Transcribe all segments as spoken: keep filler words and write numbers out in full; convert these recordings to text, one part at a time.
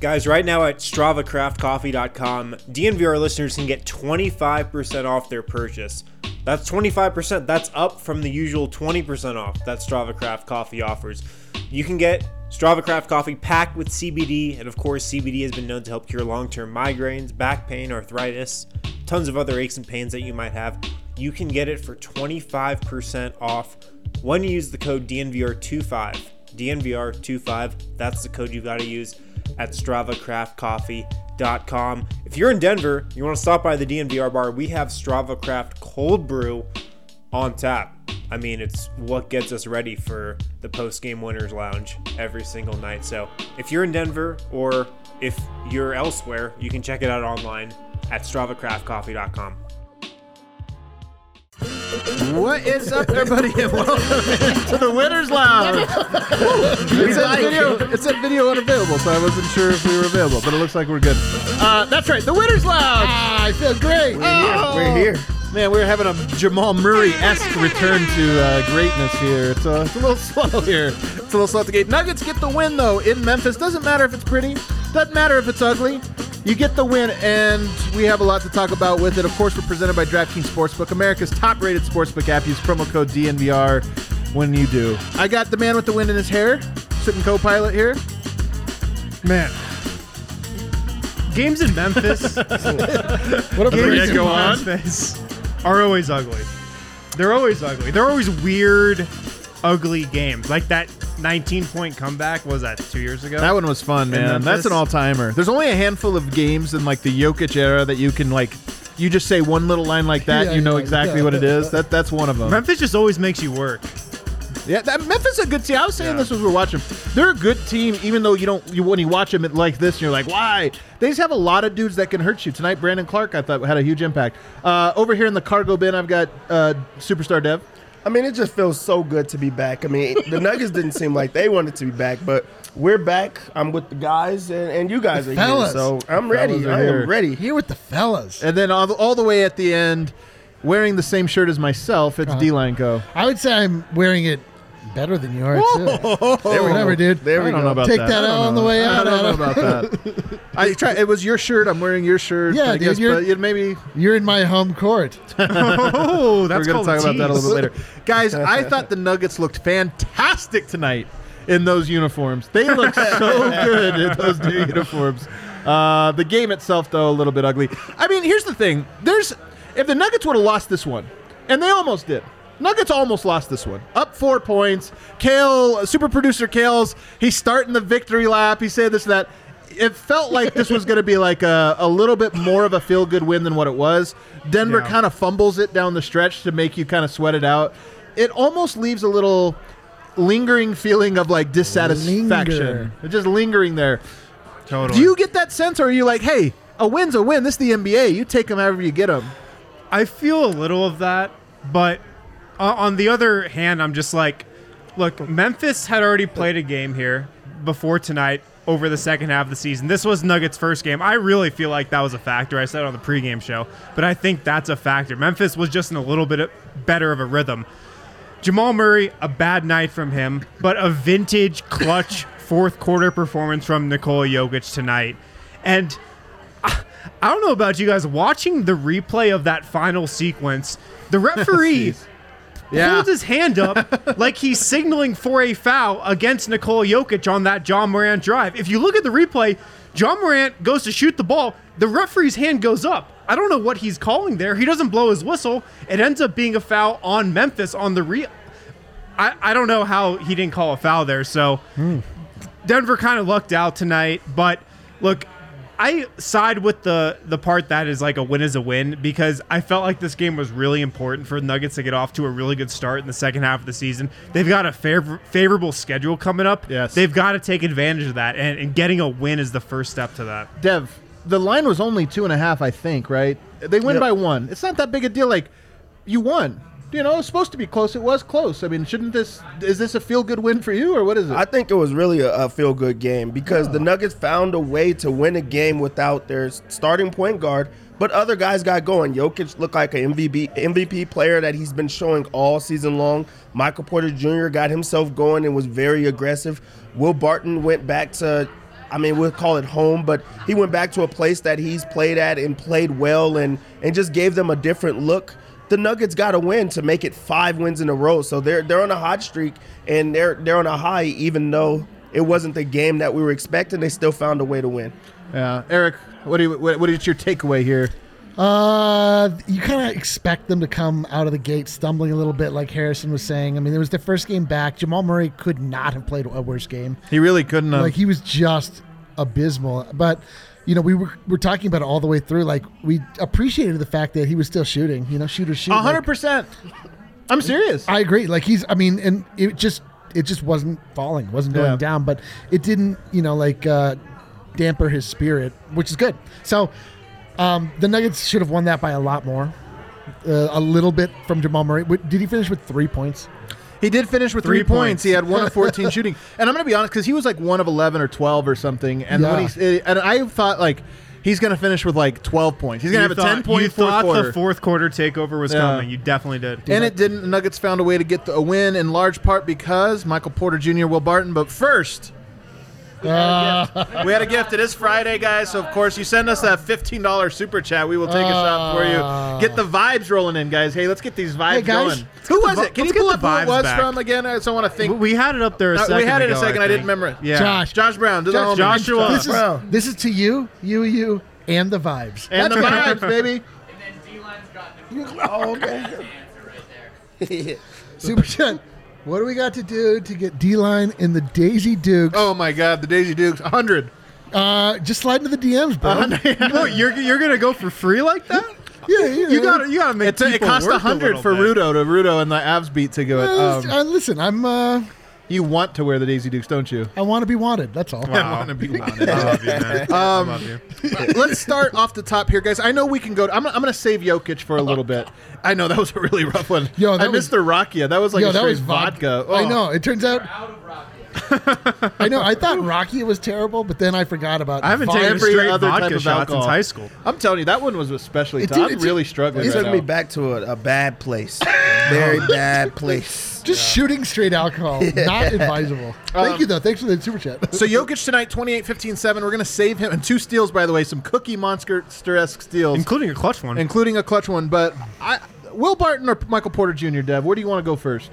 Guys, right now at Strava Craft Coffee dot com, D N V R listeners can get twenty-five percent off their purchase. That's twenty-five percent. That's up from the usual twenty percent off that Strava Craft Coffee offers. You can get Strava Craft Coffee packed with C B D, and of course, C B D has been known to help cure long-term migraines, back pain, arthritis, tons of other aches and pains that you might have. You can get it for twenty-five percent off when you use the code D N V R twenty-five. D N V R twenty-five, that's the code you've got to use at Strava Craft Coffee dot com. If you're in Denver, you want to stop by the D N V R bar, we have Strava Craft Cold Brew on tap. I mean, it's what gets us ready for the post-game Winner's Lounge every single night. So if you're in Denver or if you're elsewhere, you can check it out online at Strava Craft Coffee dot com. What is up, everybody, and welcome to the Winner's Lounge. It said, video, it said video unavailable, so I wasn't sure if we were available, but it looks like we're good. Uh, that's right, the Winner's Lounge. Ah, I feel great. We're, oh. here. we're here. Man, we're having a Jamal Murray-esque return to uh, greatness here. It's, uh, it's a little slow here. It's a little slow at the gate. Nuggets get the win, though, in Memphis. Doesn't matter if it's pretty. Doesn't matter if it's ugly. You get the win, and we have a lot to talk about with it. Of course, we're presented by DraftKings Sportsbook, America's top-rated sportsbook app. Use promo code D N V R when you do. I got the man with the wind in his hair, sitting co-pilot here. Man. Games in Memphis. What games go on? Memphis are always ugly. They're always ugly. They're always weird, ugly games. Like that nineteen-point comeback, was that two years ago? That one was fun, man. That's an all-timer. There's only a handful of games in like the Jokic era that you can like, you just say one little line like that, yeah, you know yeah, exactly yeah, what yeah, it is. Yeah. That that's one of them. Memphis just always makes you work. Yeah, that, Memphis is a good team. I was saying yeah. this as we were watching. They're a good team, even though you don't. You, when you watch them like this, you're like, why? They just have a lot of dudes that can hurt you. Tonight, Brandon Clarke, I thought, had a huge impact. Uh, over here in the cargo bin, I've got uh, Superstar Dev. I mean, it just feels so good to be back. I mean, the Nuggets didn't seem like they wanted to be back, but we're back. I'm with the guys, and, and you guys the are fellas. Here, so I'm the ready. I am ready. Here with the fellas. And then all the, all the way at the end, wearing the same shirt as myself, it's uh-huh. D-Line Co. I would say I'm wearing it better than you are, too. There we Whatever, go. dude. There we I don't go. Know about Take that, that out on the way out. I don't know about that. I try. It was your shirt. I'm wearing your shirt. Yeah, I dude. Guess, you're, but maybe you're in my home court. Oh, that's cool. We're going to talk about that a little bit later. Guys, I thought the Nuggets looked fantastic tonight in those uniforms. They looked so good in those new uniforms. Uh, the game itself, though, a little bit ugly. I mean, here's the thing. There's if the Nuggets would have lost this one, and they almost did. Nuggets almost lost this one. Up four points. Kale, super producer Kale's, he's starting the victory lap. He said this and that. It felt like this was going to be like a, a little bit more of a feel-good win than what it was. Denver yeah. kind of fumbles it down the stretch to make you kind of sweat it out. It almost leaves a little lingering feeling of like dissatisfaction. Linger. Just lingering there. Totally. Do you get that sense, or are you like, hey, a win's a win. This is the N B A. You take them however you get them. I feel a little of that, but... Uh, on the other hand, I'm just like, look, Memphis had already played a game here before tonight over the second half of the season. This was Nuggets' first game. I really feel like that was a factor. I said it on the pregame show, but I think that's a factor. Memphis was just in a little bit better of a rhythm. Jamal Murray, a bad night from him, but a vintage clutch fourth quarter performance from Nikola Jokic tonight. And I, I don't know about you guys, watching the replay of that final sequence, the referee... Yeah. Holds his hand up like he's signaling for a foul against Nikola Jokic on that Ja Morant drive. If you look at the replay, Ja Morant goes to shoot the ball. The referee's hand goes up. I don't know what he's calling there. He doesn't blow his whistle. It ends up being a foul on Memphis on the re... I, I don't know how he didn't call a foul there. So mm. Denver kind of lucked out tonight. But look, I side with the, the part that is like a win is a win, because I felt like this game was really important for the Nuggets to get off to a really good start in the second half of the season. They've got a favor- favorable schedule coming up. Yes. They've got to take advantage of that, and, and getting a win is the first step to that. Dev, the line was only two and a half, I think, right? They win yep. by one. It's not that big a deal. Like, you won. You know, it was supposed to be close. It was close. I mean, shouldn't this – is this a feel-good win for you, or what is it? I think it was really a, a feel-good game because yeah. the Nuggets found a way to win a game without their starting point guard, but other guys got going. Jokic looked like an M V P, M V P player that he's been showing all season long. Michael Porter Junior got himself going and was very aggressive. Will Barton went back to – I mean, we'll call it home, but he went back to a place that he's played at and played well and, and just gave them a different look. The Nuggets got a win to make it five wins in a row. So they're they're on a hot streak, and they're they're on a high, even though it wasn't the game that we were expecting. They still found a way to win. Yeah, uh, Eric, what do you, what, what is your takeaway here? Uh, you kind of expect them to come out of the gate stumbling a little bit, like Harrison was saying. I mean, it was their first game back. Jamal Murray could not have played a worse game. He really couldn't have. Like, he was just abysmal. But, you know, we were we're talking about it all the way through. Like, we appreciated the fact that he was still shooting. You know, shooter shoot. one hundred percent. Like, I'm serious. I agree. Like, he's, I mean, and it just it just wasn't falling, wasn't going yeah. down. But it didn't, you know, like, uh, damper his spirit, which is good. So, Um, the Nuggets should have won that by a lot more. Uh, a little bit from Jamal Murray. Did he finish with three points? He did finish with three, three points. points. He had one of fourteen shooting. And I'm going to be honest, because he was like one of eleven or twelve or something. And yeah. when he, and I thought like he's going to finish with like twelve points. He's going to have thought, a ten-point fourth quarter. You thought the fourth quarter takeover was yeah. coming. You definitely did. And did it didn't. The Nuggets found a way to get the, a win in large part because Michael Porter Junior, Will Barton. But first... We had, uh, we had a gift. It is Friday, guys, so of course you send us that fifteen dollars super chat. We will take uh, a shot for you. Get the vibes rolling in, guys. Hey, let's get these vibes hey guys, going. Who was the, it? Can you pull up who it was back. From again? I just don't want to think. We had it up there a second uh, We had it ago, a second. I, I didn't remember it. Yeah. Josh. Josh Brown. Josh, Joshua. This is, this is to you, you, you, and the vibes. And That's the vibes, baby. And then D-Line's got oh, okay. That's the answer right there. Super chat. What do we got to do to get D-Line in the Daisy Dukes? Oh, my God. The Daisy Dukes. one hundred. Uh, just slide into the D Ms, bro. no, you're you're going to go for free like that? yeah, yeah. You got you to make it's, people It costs one hundred for Rudo, to Rudo and the Avs beat to go. Uh, um, uh, listen, I'm... Uh, you want to wear the Daisy Dukes, don't you? I want to be wanted. That's all. Wow. I want to be wanted. I love you, man. Um, I love you. Let's start off the top here, guys. I know we can go. To, I'm, I'm going to save Jokic for a little bit. I know that was a really rough one. Yo, that I was, missed the Rakia. That was like yo, a that was vodka. vodka. Oh. I know. It turns out. We're out of Rakia. I know. I thought Rakia was terrible, but then I forgot about. I haven't taken every straight other vodka type of shots alcohol. Since high school. I'm telling you, that one was especially tough. I'm really struggling. It right took now. me back to a, a bad place. Very bad place. Just yeah. shooting straight alcohol. yeah. Not advisable. Thank um, you, though. Thanks for the super chat. So Jokic tonight, twenty-eight, fifteen, seven. We're going to save him. And two steals, by the way. Some Cookie Monster-esque steals. Including a clutch one. Including a clutch one. But I, Will Barton or Michael Porter Junior, Dev, where do you want to go first?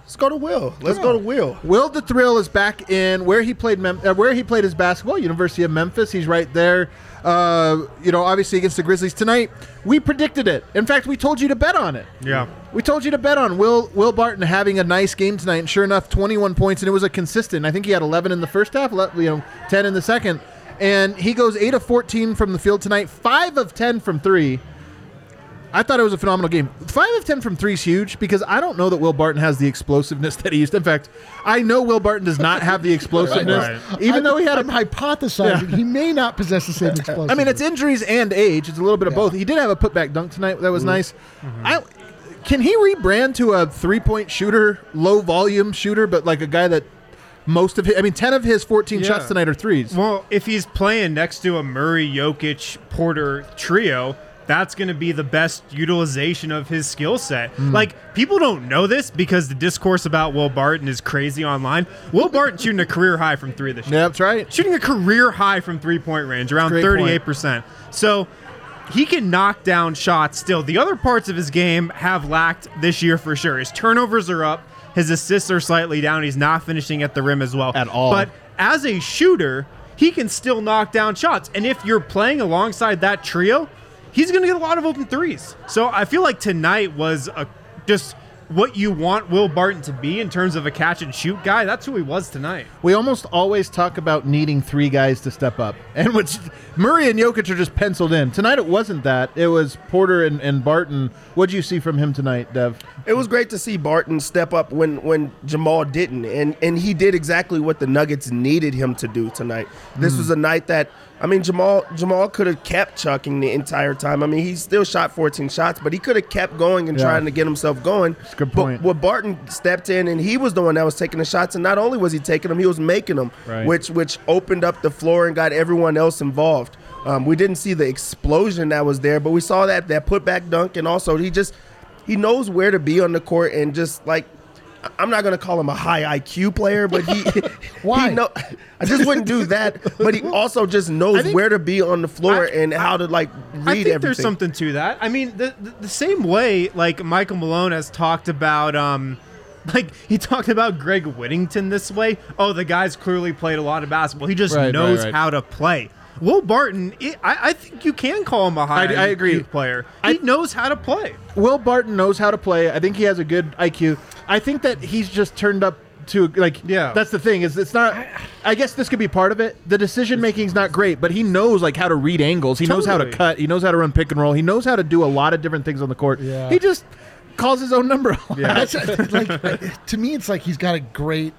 Let's go to Will. Let's yeah. go to Will. Will the Thrill is back in where he played Mem- uh, where he played his basketball, University of Memphis. He's right there. Uh, you know, obviously against the Grizzlies tonight. We predicted it. In fact, we told you to bet on it. Yeah. We told you to bet on Will Will Barton having a nice game tonight, and sure enough, twenty-one points, and it was a consistent. I think he had eleven in the first half, you know, ten in the second, and he goes eight of fourteen from the field tonight, five of ten from three. I thought it was a phenomenal game. Five of ten from three is huge because I don't know that Will Barton has the explosiveness that he used. In fact, I know Will Barton does not have the explosiveness, right, right. even I'm, though he had him hypothesizing. Yeah. He may not possess the same explosiveness. I mean, it's injuries and age. It's a little bit yeah. of both. He did have a putback dunk tonight. That was Ooh. nice. Mm-hmm. I. Can he rebrand to a three-point shooter, low-volume shooter, but like a guy that most of his... I mean, ten of his fourteen yeah. shots tonight are threes. Well, if he's playing next to a Murray, Jokic, Porter trio, that's going to be the best utilization of his skill set. Mm. Like, people don't know this because the discourse about Will Barton is crazy online. Will Barton shooting a career high from three this year. Yeah, that's right. Shooting a career high from three-point range, around thirty-eight percent. Point. So... he can knock down shots still. The other parts of his game have lacked this year for sure. His turnovers are up. His assists are slightly down. He's not finishing at the rim as well. At all. But as a shooter, he can still knock down shots. And if you're playing alongside that trio, he's going to get a lot of open threes. So I feel like tonight was a, just what you want Will Barton to be in terms of a catch-and-shoot guy. That's who he was tonight. We almost always talk about needing three guys to step up, and which Murray and Jokic are just penciled in. Tonight it wasn't that. It was Porter and, and Barton. What did you see from him tonight, Dev? It was great to see Barton step up when, when Jamal didn't, and, and he did exactly what the Nuggets needed him to do tonight. This mm. was a night that, I mean, Jamal Jamal could have kept chucking the entire time. I mean, he still shot fourteen shots, but he could have kept going and yeah. trying to get himself going. That's a good point. But well, Barton stepped in, and he was the one that was taking the shots, and not only was he taking them, he was making them, right. which which opened up the floor and got everyone else involved. Um, we didn't see the explosion that was there, but we saw that that putback dunk, and also he just he knows where to be on the court and just like I'm not going to call him a high I Q player, but he why? He know, I just wouldn't do that. But he also just knows think, where to be on the floor I, and how I, to like read I think everything. There's something to that. I mean, the, the the same way like Michael Malone has talked about, um, like he talked about Greg Whittington this way. Oh, the guy's clearly played a lot of basketball. He just right, knows right, right. how to play. Will Barton, it, I, I think you can call him a high I, I agree. I Q player. He I, knows how to play. Will Barton knows how to play. I think he has a good I Q. I think that he's just turned up to, like, yeah. that's the thing. Is it's not, I guess this could be part of it. The decision-making is not great, but he knows, like, how to read angles. He totally. knows how to cut. He knows how to run pick and roll. He knows how to do a lot of different things on the court. Yeah. He just calls his own number. Yeah. That's, like, to me, it's like he's got a great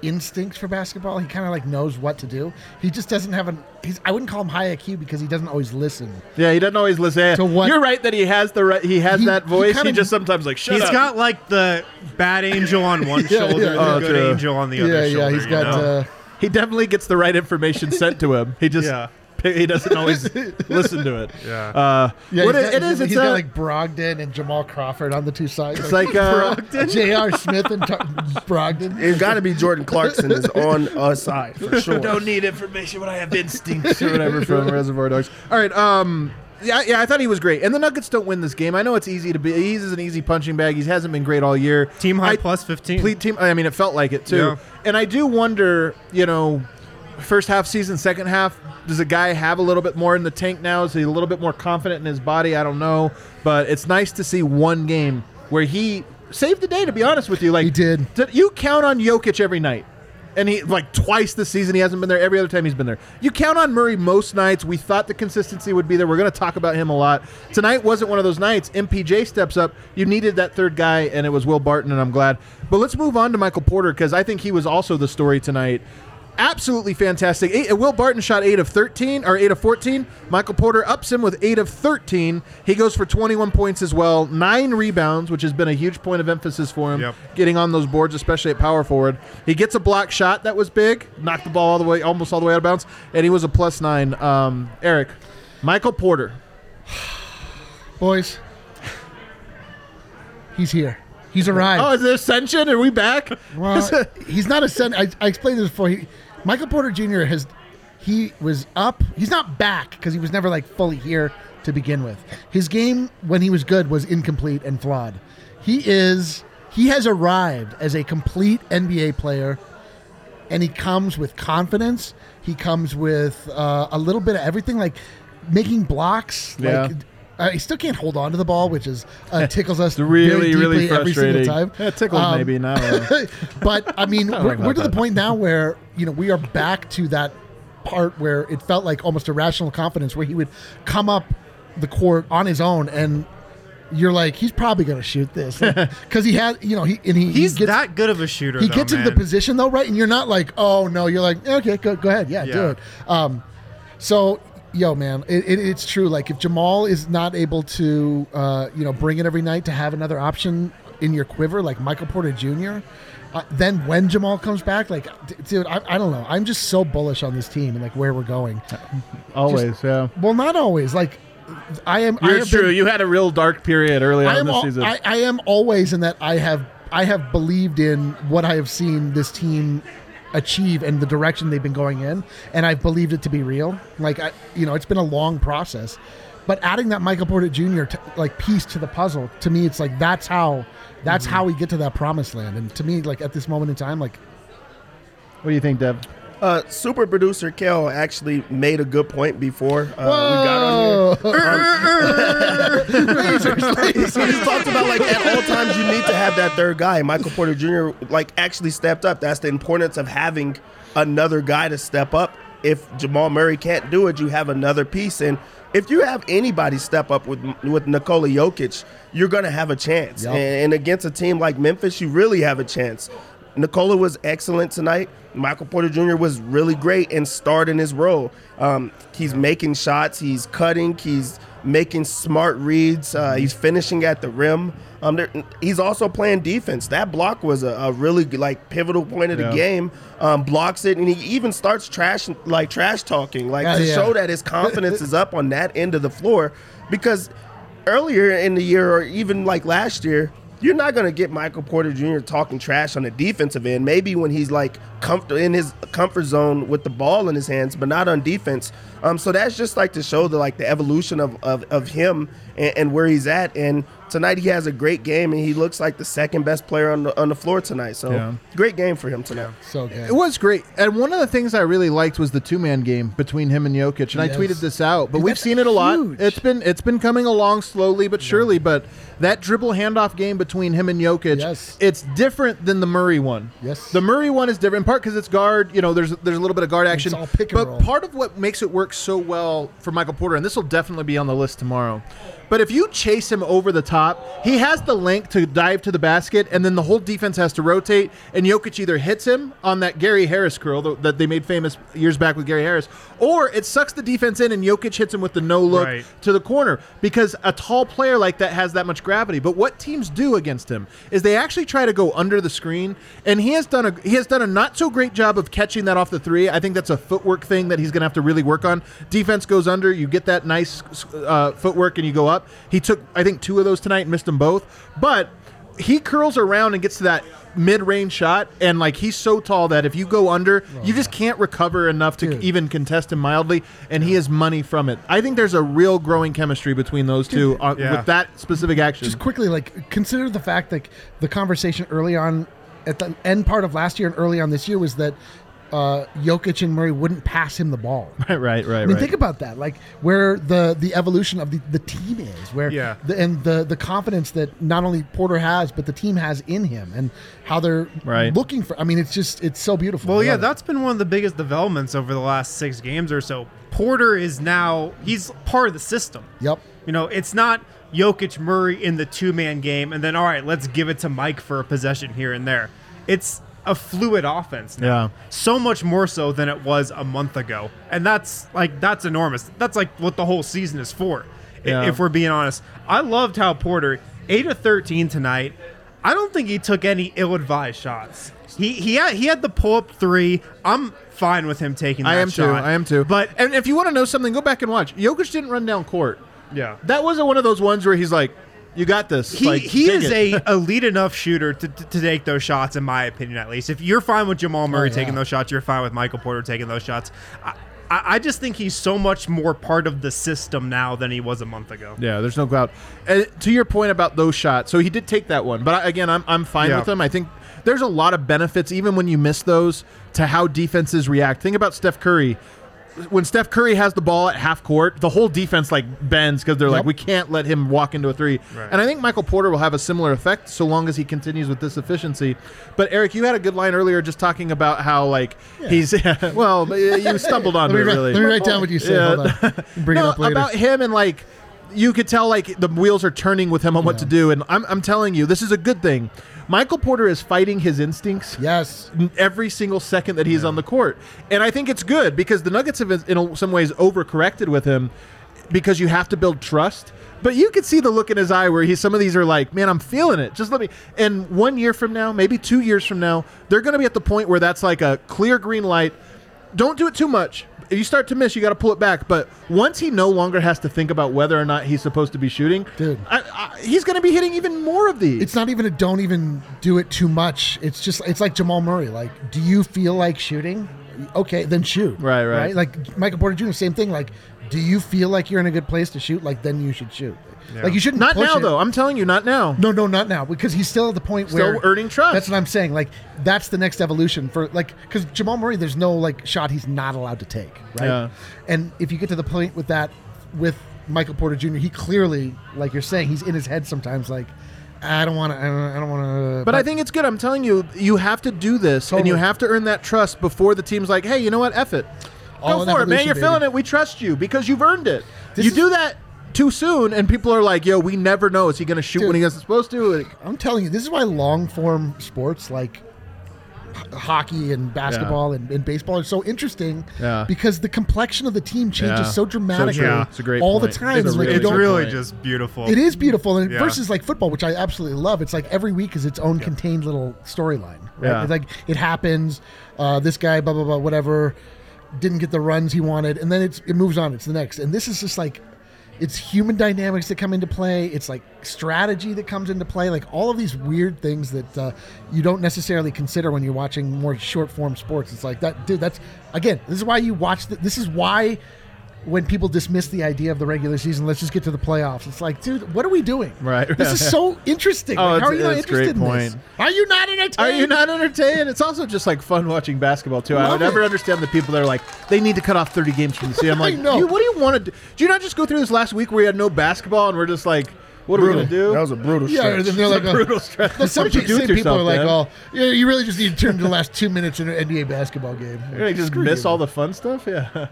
instinct for basketball. He kind of like knows what to do. He just doesn't have an he's I wouldn't call him high I Q because he doesn't always listen. Yeah, he doesn't always listen. So what, you're right that he has the right he has he, that voice. He, he just sometimes like shut he's up. He's got like the bad angel on one yeah, shoulder yeah. and oh, the good true. angel on the yeah, other yeah, shoulder. Yeah, he's got uh, he definitely gets the right information sent to him. He just yeah. He doesn't always listen to it. Yeah, uh, yeah what it, got, it is. He's it's got a, like Brogdon and Jamal Crawford on the two sides. It's like, like uh, Brogdon, J R. Smith, and T- Brogdon. It's got to be Jordan Clarkson is on a side for sure. Don't need information when I have instincts or whatever from Reservoir Dogs. All right. Um, yeah, yeah. I thought he was great, and the Nuggets don't win this game. I know it's easy to be. He's an easy punching bag. He hasn't been great all year. Team high I, plus fifteen. Ple- team. I mean, it felt like it too. Yeah. And I do wonder, you know. First half season, second half, does a guy have a little bit more in the tank now? Is he a little bit more confident in his body? I don't know. But it's nice to see one game where he saved the day, to be honest with you. Like, he did. You count on Jokic every night. And he like twice this season he hasn't been there. Every other time he's been there. You count on Murray most nights. We thought the consistency would be there. We're going to talk about him a lot. Tonight wasn't one of those nights. M P J steps up. You needed that third guy, and it was Will Barton, and I'm glad. But let's move on to Michael Porter because I think he was also the story tonight. Absolutely fantastic. Eight, Will Barton shot eight of thirteen, or eight of fourteen. Michael Porter ups him with eight of thirteen. He goes for twenty-one points as well, nine rebounds, which has been a huge point of emphasis for him, yep. getting on those boards, especially at power forward. He gets a block shot that was big, knocked the ball all the way, almost all the way out of bounds, and he was a plus nine. Um, Eric, Michael Porter. Boys, he's here. He's arrived. Oh, is there Ascension? Are we back? Well, he's not Ascension. I explained this before. He, Michael Porter Junior has, he was up. He's not back because he was never like fully here to begin with. His game when he was good was incomplete and flawed. He is, he has arrived as a complete N B A player, and he comes with confidence. He comes with uh, a little bit of everything, like making blocks. Yeah. Like, I still can't hold on to the ball, which is uh, tickles us really, really every single time. Yeah, tickles um, maybe not. But I mean, I we're, we're to the point now where you know we are back to that part where it felt like almost irrational confidence, where he would come up the court on his own, and you're like, he's probably going to shoot this because like, he had, you know, he and he he's he gets, that good of a shooter. He though, gets man. into the position though, right? And you're not like, oh no, you're like, okay, go, go ahead, yeah, yeah, do it. Um, so. Yo, man, it, it, it's true. Like, if Jamal is not able to, uh, you know, bring it every night to have another option in your quiver, like Michael Porter Junior, uh, then when Jamal comes back, like, d- dude, I, I don't know. I'm just so bullish on this team and, like, where we're going. Always, just, yeah. Well, not always. Like, I am. You're I true. Been, you had a real dark period early on this al- season. I, I am always in that I have I have believed in what I have seen this team achieve and the direction they've been going in, and I've believed it to be real. Like, I, you know, it's been a long process, but adding that Michael Porter Junior T- like piece to the puzzle, to me, it's like that's how that's mm-hmm. how we get to that promised land. And to me, like at this moment in time, like, what do you think, Deb? Uh, super producer Kel actually made a good point before uh, we got on here. Um, lasers, lasers. He talked about like at all times you need to have that third guy. Michael Porter Junior like actually stepped up. That's the importance of having another guy to step up. If Jamal Murray can't do it, you have another piece. And if you have anybody step up with with Nikola Jokic, you're gonna have a chance. Yep. And, and against a team like Memphis, you really have a chance. Nikola was excellent tonight. Michael Porter Junior was really great and starred in his role. Um, he's making shots. He's cutting. He's making smart reads. Uh, he's finishing at the rim. Um, there, he's also playing defense. That block was a, a really like pivotal point of yeah. the game. Um, blocks it, and he even starts trash like trash talking, like oh, to yeah. show that his confidence is up on that end of the floor. Because earlier in the year, or even like last year, you're not going to get Michael Porter Junior talking trash on the defensive end. Maybe when he's like comfortable in his comfort zone with the ball in his hands, but not on defense. Um, so that's just like to show the like the evolution of of, of him and, and where he's at. And tonight he has a great game, and he looks like the second best player on the on the floor tonight. So yeah. great game for him tonight. So good. It was great. And one of the things I really liked was the two man game between him and Jokic. And yes. I tweeted this out, but Dude, we've seen it a huge. lot. It's been it's been coming along slowly but surely. Yeah. But that dribble handoff game between him and Jokic, yes. it's different than the Murray one. Yes, the Murray one is different in part because it's guard. You know, there's there's a little bit of guard action. It's all pick and but roll. Part of what makes it work so well for Michael Porter, and this will definitely be on the list tomorrow. But if you chase him over the top, he has the length to dive to the basket, and then the whole defense has to rotate, and Jokic either hits him on that Gary Harris curl that they made famous years back with Gary Harris, or it sucks the defense in, and Jokic hits him with the no-look right. to the corner, because a tall player like that has that much gravity. But what teams do against him is they actually try to go under the screen, and he has done a he has done a not-so-great job of catching that off the three. I think that's a footwork thing that he's going to have to really work on. Defense goes under, you get that nice uh, footwork, and you go up. He took, I think, two of those tonight and missed them both. But he curls around and gets to that mid-range shot, and like he's so tall that if you go under, oh, you just can't recover enough to dude. even contest him mildly, and he has money from it. I think there's a real growing chemistry between those two dude, uh, yeah. with that specific action. Just quickly, like consider the fact that the conversation early on at the end part of last year and early on this year was that Uh, Jokic and Murray wouldn't pass him the ball. Right, right, right. I mean, right. think about that. Like where the, the evolution of the, the team is, where yeah. the, and the, the confidence that not only Porter has, but the team has in him, and how they're right. looking for. I mean, it's just it's so beautiful. Well, yeah, it. that's been one of the biggest developments over the last six games or so. Porter is now he's part of the system. Yep. You know, it's not Jokic Murray in the two man game, and then all right, let's give it to Mike for a possession here and there. It's a fluid offense now. Yeah. So much more so than it was a month ago. And that's like that's enormous. That's like what the whole season is for, yeah. if we're being honest. I loved how Porter, eight of thirteen tonight, I don't think he took any ill-advised shots. He he had, he had the pull-up three. I'm fine with him taking that shot. I am shot. too. I am too. But and if you want to know something, go back and watch. Jokic didn't run down court. Yeah. That wasn't one of those ones where he's like, you got this. He like, he is it. a elite enough shooter to, to to take those shots, in my opinion, at least. If you're fine with Jamal Murray oh, yeah. taking those shots, you're fine with Michael Porter taking those shots. I, I, I just think he's so much more part of the system now than he was a month ago. Yeah, there's no doubt. And to your point about those shots, so he did take that one, but I, again, I'm I'm fine yeah. with him. I think there's a lot of benefits, even when you miss those, to how defenses react. Think about Steph Curry. When Steph Curry has the ball at half court, the whole defense like bends because they're yep. like, we can't let him walk into a three. Right. And I think Michael Porter will have a similar effect so long as he continues with this efficiency. But Eric, you had a good line earlier just talking about how like yeah. he's well, you stumbled on me really. Let me write down what you said. Yeah. Hold on. Bring no, it up later. About him and like. You could tell like the wheels are turning with him on yeah. what to do, and I'm I'm telling you, this is a good thing. Michael Porter is fighting his instincts. Yes, every single second that he's yeah. on the court, and I think it's good because the Nuggets have in some ways overcorrected with him because you have to build trust. But you could see the look in his eye where he some of these are like, man, I'm feeling it. Just let me. And one year from now, maybe two years from now, they're going to be at the point where that's like a clear green light. Don't do it too much. If you start to miss, you got to pull it back. But once he no longer has to think about whether or not he's supposed to be shooting, dude, I, I, he's going to be hitting even more of these. It's not even a don't even do it too much. It's just it's like Jamal Murray. Like, do you feel like shooting? Okay, then shoot. Right, right. right? Like Michael Porter Junior, same thing. Like, do you feel like you're in a good place to shoot? Like, then you should shoot. Yeah. Like you shouldn't not push now it. Though. I'm telling you, not now. No, no, not now, because he's still at the point still where earning trust. That's what I'm saying. Like that's the next evolution for like because Jamal Murray, there's no like shot he's not allowed to take, right? Yeah. And if you get to the point with that with Michael Porter Junior, he clearly, like you're saying, he's in his head sometimes. Like I don't want to. I don't want to. But, but I think it's good. I'm telling you, you have to do this, totally. And you have to earn that trust before the team's like, hey, you know what, F it, all go for it, man. You're baby. feeling it. We trust you because you've earned it. This you is- do that. Too soon, and people are like, yo, we never know. Is he going to shoot Dude, when he isn't supposed to? Like, I'm telling you, this is why long-form sports like h- hockey and basketball yeah. and, and baseball are so interesting yeah. because the complexion of the team changes yeah. so dramatically so it's a great all point. the time. It's, it's, like, really, it's really just beautiful. It is beautiful, and yeah. versus like football, which I absolutely love. It's like every week is its own yeah. contained little storyline. Right? Yeah. It's like it happens, uh, this guy, blah, blah, blah, whatever, didn't get the runs he wanted, and then it's, it moves on. It's the next. And this is just like it's human dynamics that come into play. It's like strategy that comes into play, like all of these weird things that uh, you don't necessarily consider when you're watching more short form sports. It's like that, dude, that's, again, this is why you watch the, this is why when people dismiss the idea of the regular season, let's just get to the playoffs. It's like, dude, what are we doing? Right. This is so interesting. Oh, like, how are you not interested in this? Are you not entertained? Are you not entertained? It's also just like fun watching basketball too. Love I would it. never understand the people that are like, they need to cut off thirty games from the season. I'm like, no. What do you want to do? Do you not just go through this last week where you had no basketball and we're just like, what brutal. are we going to do? That was a brutal yeah, stretch. Yeah, they're like, a brutal stretch. Some people are like, oh, you really just need to turn to the last two minutes in an N B A basketball game. You're going to just miss all the fun stuff? Yeah.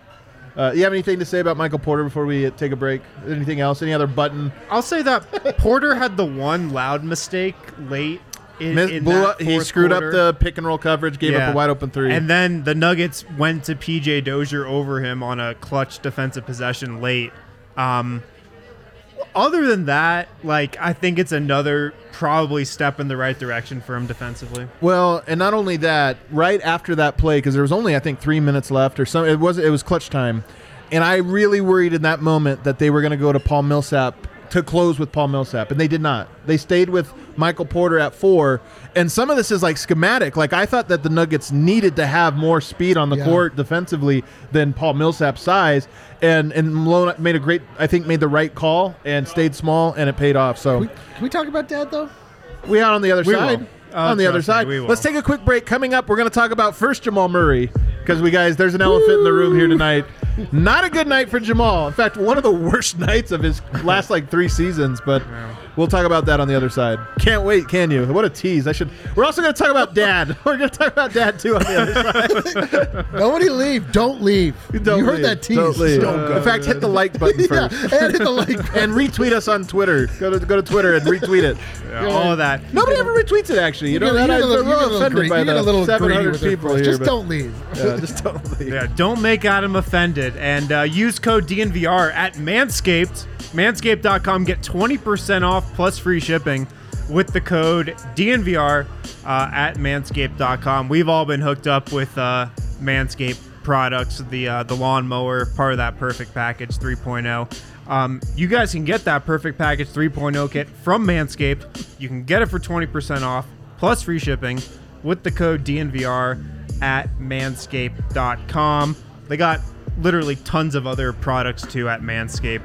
Uh, you have anything to say about Michael Porter before we uh, take a break? Anything else? Any other button? I'll say that Porter had the one loud mistake late in, Miss, in that He screwed quarter. up the pick and roll coverage, gave yeah. up a wide open three. And then the Nuggets went to P J Dozier over him on a clutch defensive possession late. Um, other than that, like I think it's another probably step in the right direction for him defensively. Well, and not only that, right after that play, because there was only I think three minutes left or something. It was it was clutch time, and I really worried in that moment that they were going to go to Paul Millsap to close with Paul Millsap, and they did not. They stayed with Michael Porter at four, and some of this is like schematic. Like I thought that the Nuggets needed to have more speed on the yeah. court defensively than Paul Millsap's size, and and Malone made a great, I think, made the right call and stayed small, and it paid off. So. We- Can we talk about Dad, though? We are on the other we side. Oh, on the other side. Me, Let's take a quick break. Coming up, we're going to talk about first Jamal Murray because, we guys, there's an elephant Woo! in the room here tonight. Not a good night for Jamal. In fact, one of the worst nights of his last, like, three seasons. But we'll talk about that on the other side. Can't wait, can you? What a tease. I should. We're also going to talk about Dad. We're going to talk about Dad, too, on the other side. Nobody leave. Don't leave. Don't you leave. Heard that tease. Don't leave. Don't go. In fact, hit the like button first. Yeah, and hit the like button. And retweet us on Twitter. Go to go to Twitter and retweet it. Yeah, all of that. Nobody ever retweets it, actually. You, you know, that I was offended by the seven hundred people here. Just don't leave. Yeah, just don't leave. Yeah, don't make Adam offended. And uh, use code D N V R at Manscaped. Manscaped dot com. Get twenty percent off plus free shipping with the code D N V R uh, at Manscaped dot com. We've all been hooked up with uh, Manscaped products, the, uh, the lawnmower, part of that perfect package three point oh. Um, you guys can get that perfect package three point oh kit from Manscaped. You can get it for twenty percent off plus free shipping with the code D N V R at manscaped dot com. They got literally tons of other products too at Manscaped.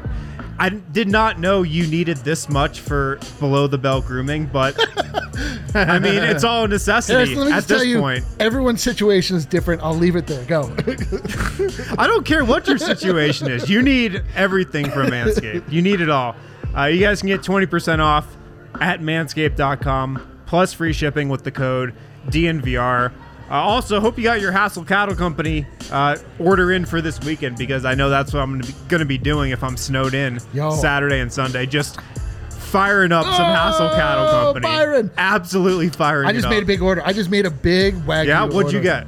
I did not know you needed this much for below the belt grooming, but I mean, it's all a necessity yeah, at this point. Everyone's situation is different. I'll leave it there. Go. I don't care what your situation is. You need everything from Manscaped. You need it all. Uh, you guys can get twenty percent off at manscaped dot com plus free shipping with the code D N V R. Uh, also, hope you got your Hassell Cattle Company uh, order in for this weekend because I know that's what I'm going to be doing if I'm snowed in Yo. Saturday and Sunday. Just firing up oh, some Hassell Cattle Company. Byron. Absolutely firing I just it made up. a big order. I just made a big wagyu Yeah, what'd order. you get?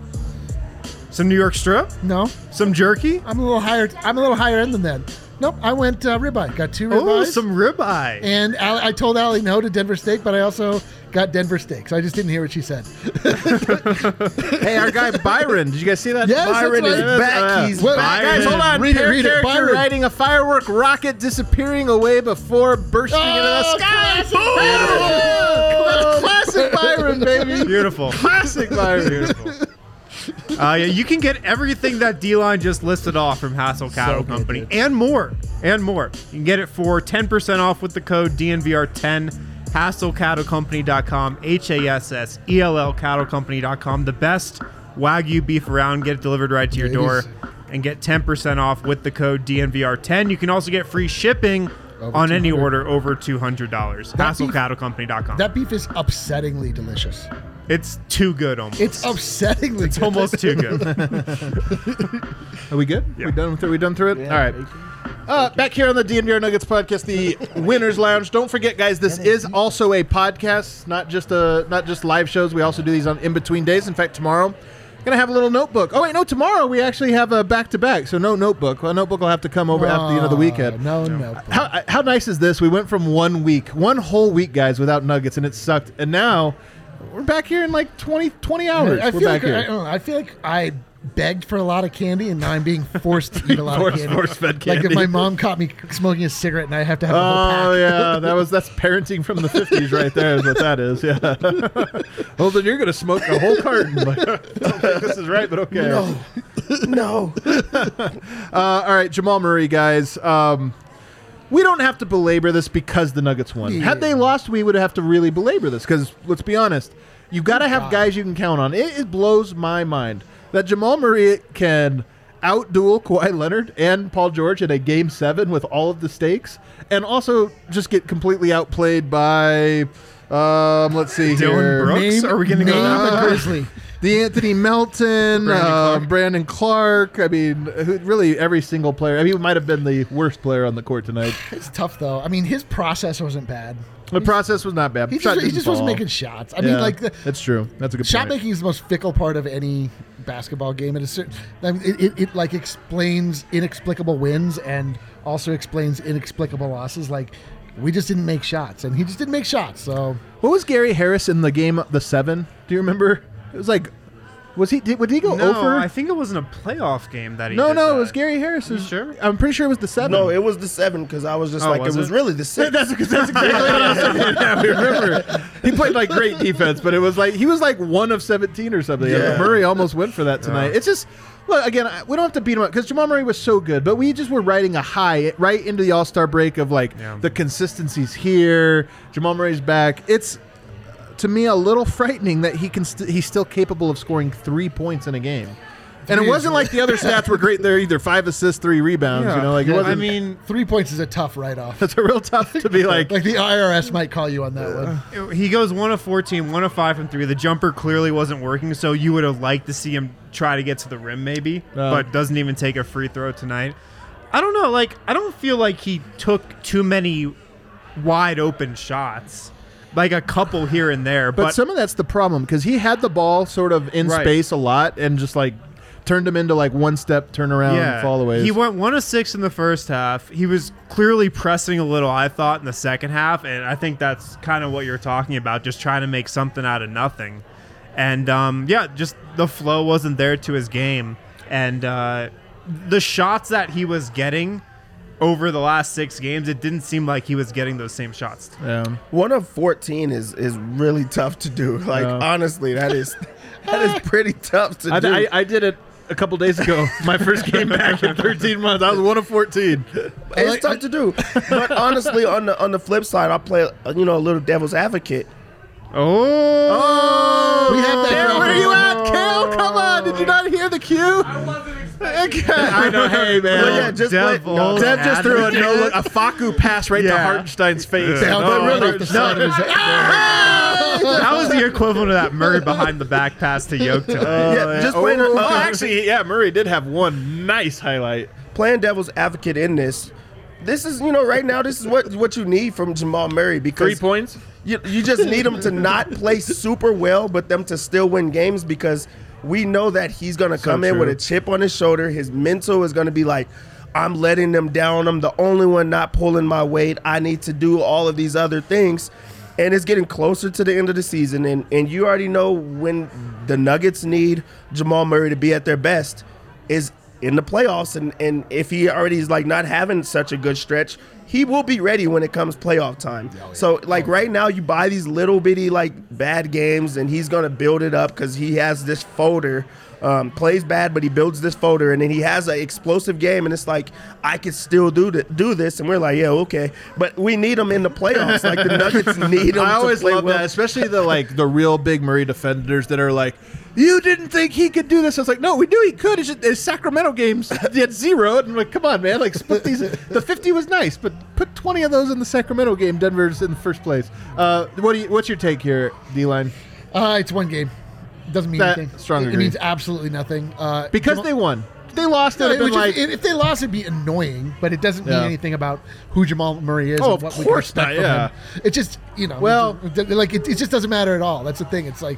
Some New York strip? No. Some jerky? I'm a little higher. I'm a little higher end than that. Nope, I went uh, ribeye. Got two ribeyes. Oh, some ribeye. And I, I told Allie no to Denver steak, but I also got Denver steak, so I just didn't hear what she said. Hey, our guy Byron. Did you guys see that? Yes, Byron is right. back. Uh, He's well, Byron. Guys, hold on. Read it, read it. Byron riding a firework rocket disappearing away before bursting oh, into the sky. Classic Byron. Classic Byron, baby. Beautiful. Classic Byron. Beautiful. Uh, yeah, you can get everything that D-Line just listed off from Hassell Cattle so Company good, and more, and more. You can get it for ten percent off with the code D N V R ten, hassell cattle company dot com, H A S S E L L cattle company dot com. The best Wagyu beef around. Get it delivered right to your door and get ten percent off with the code D N V R ten. You can also get free shipping Over on two hundred dollars. Any order over two hundred dollars. hassell cattle company dot com. That beef is upsettingly delicious. It's too good almost. It's upsettingly It's good. almost too good. Are we good? Yeah. We done with it? We done through it? Yeah, all right. Uh, back here on the D N V R Nuggets podcast, the Winner's Lounge. Don't forget, guys, this is also a podcast, not just a, not just live shows. We also do these on in-between days. In fact, tomorrow, going to have a little notebook. Oh, wait, no, tomorrow we actually have a back-to-back, so no notebook. A well, notebook will have to come over oh, after the end of the weekend. No, no notebook. How, how nice is this? We went from one week, one whole week, guys, without Nuggets, and it sucked. And now we're back here in like twenty, twenty hours. I We're feel back like, here. I, I feel like I begged for a lot of candy, and now I'm being forced to eat a lot force, of candy. Force fed candy. Like if my mom caught me smoking a cigarette, and I have to have. Oh, a whole pack. yeah, that was that's parenting from the fifties right there. Is what that is. Yeah. Well, then you're gonna smoke a whole carton. I don't think this is right, but okay. No. No. uh, all right, Jamal Murray, guys. Um, We don't have to belabor this because the Nuggets won. Yeah. Had they lost, we would have to really belabor this because, let's be honest, you got to have guys you can count on. It, it blows my mind that Jamal Murray can out-duel Kawhi Leonard and Paul George in a Game seven with all of the stakes and also just get completely outplayed by, um, let's see Dylan here. Brooks? Name, Are we going to go down the Grizzly? The Anthony Melton, Brandon, uh, Clark. Brandon Clark. I mean, who, really every single player. I mean, he might have been the worst player on the court tonight. It's tough, though. I mean, his process wasn't bad. The He's, process was not bad. He just, he just wasn't making shots. I yeah, mean, like the, that's true. That's a good shot point. Making is the most fickle part of any basketball game. It, is, I mean, it, it, it like explains inexplicable wins and also explains inexplicable losses. Like. We just didn't make shots, and he just didn't make shots. So, what was Gary Harris in the game? The seven? Do you remember? It was like, was he? Did, would he go no, over? I think it wasn't a playoff game that he. No, did no, that. It was Gary Harris. Was, sure, I'm pretty sure it was the seven. No, it was the seven because I was just oh, like, was it was it? really the six. That's, that's exactly what I was thinking. Yeah, we remember. He played like great defense, but it was like he was like one of seventeen or something. Yeah. Murray almost went for that tonight. Yeah. It's just. Look, again, we don't have to beat him up because Jamal Murray was so good, but we just were riding a high right into the All-Star break of, like, yeah. the consistency's here, Jamal Murray's back. It's, to me, a little frightening that he can st- he's still capable of scoring three points in a game. And it wasn't like the other stats were great. They're either five assists, three rebounds. Yeah. You know, like it wasn't. I mean, three points is a tough write-off. That's a real tough to be like. Like the I R S might call you on that uh, one. He goes one of fourteen, one of five from three. The jumper clearly wasn't working, so you would have liked to see him try to get to the rim, maybe, uh, but doesn't even take a free throw tonight. I don't know. Like I don't feel like he took too many wide open shots. Like a couple here and there, but, but some of that's the problem because he had the ball sort of in right. space a lot and just like. Turned him into like one step turnaround yeah. fallaways. He went one of six in the first half. He was clearly pressing a little, I thought, in the second half. And I think that's kind of what you're talking about, just trying to make something out of nothing. And um, yeah, just the flow wasn't there to his game. And uh, the shots that he was getting over the last six games, it didn't seem like he was getting those same shots. Yeah. One of fourteen is, is really tough to do. Like, yeah. honestly, that is, that is pretty tough to I, do. I, I did it. A couple days ago, my first game back in thirteen months. I was one of fourteen. It's tough to do, but honestly, on the on the flip side, I'll play you know a little devil's advocate. Oh, oh we have that. Where are you at, Kale? Come on! Did you not hear the cue? I wasn't expecting. Okay. I know. Hey man, well, yeah, just Dev no, just threw a no look, a Faku pass right yeah. to Hartenstein's face. Yeah, no, but really, the side of his that was the equivalent of that Murray behind the back pass to Jokic. Oh, yeah, just playing. Oh, oh, actually, yeah, Murray did have one nice highlight. Playing devil's advocate in this, this is you know right now this is what what you need from Jamal Murray because three points. You you just need him to not play super well, but them to still win games because we know that he's gonna so come true. in with a chip on his shoulder. His mental is gonna be like, I'm letting them down. I'm the only one not pulling my weight. I need to do all of these other things. And it's getting closer to the end of the season, and, and you already know when the Nuggets need Jamal Murray to be at their best is in the playoffs. And, and if he already is, like, not having such a good stretch, he will be ready when it comes playoff time. Oh, yeah. So, like, right now you buy these little bitty, like, bad games, and he's going to build it up because he has this folder. Um, plays bad, but he builds this folder, and then he has an explosive game, and it's like, I can still do th- do this, and we're like, yeah, okay. But we need him in the playoffs. Like, the Nuggets need him I always to play love well. That, especially the, like, the real big Murray defenders that are like, you didn't think he could do this. I was like, no, we knew he could. It's just it's Sacramento games. He had zero, and I'm like, come on, man. Like, split these. The fifty was nice, but put twenty of those in the Sacramento game. Denver's in the first place. Uh, what do you, what's your take here, D-line? Uh, it's one game. Doesn't mean that anything. Strong it, it means absolutely nothing. Uh, because Jamal, they won. If they lost, yeah, it would have been like... Is, if they lost, it would be annoying, but it doesn't yeah. mean anything about who Jamal Murray is oh, and what we can expect not, from yeah. him. It just, you know, well, it just, like it, it just doesn't matter at all. That's the thing. It's like...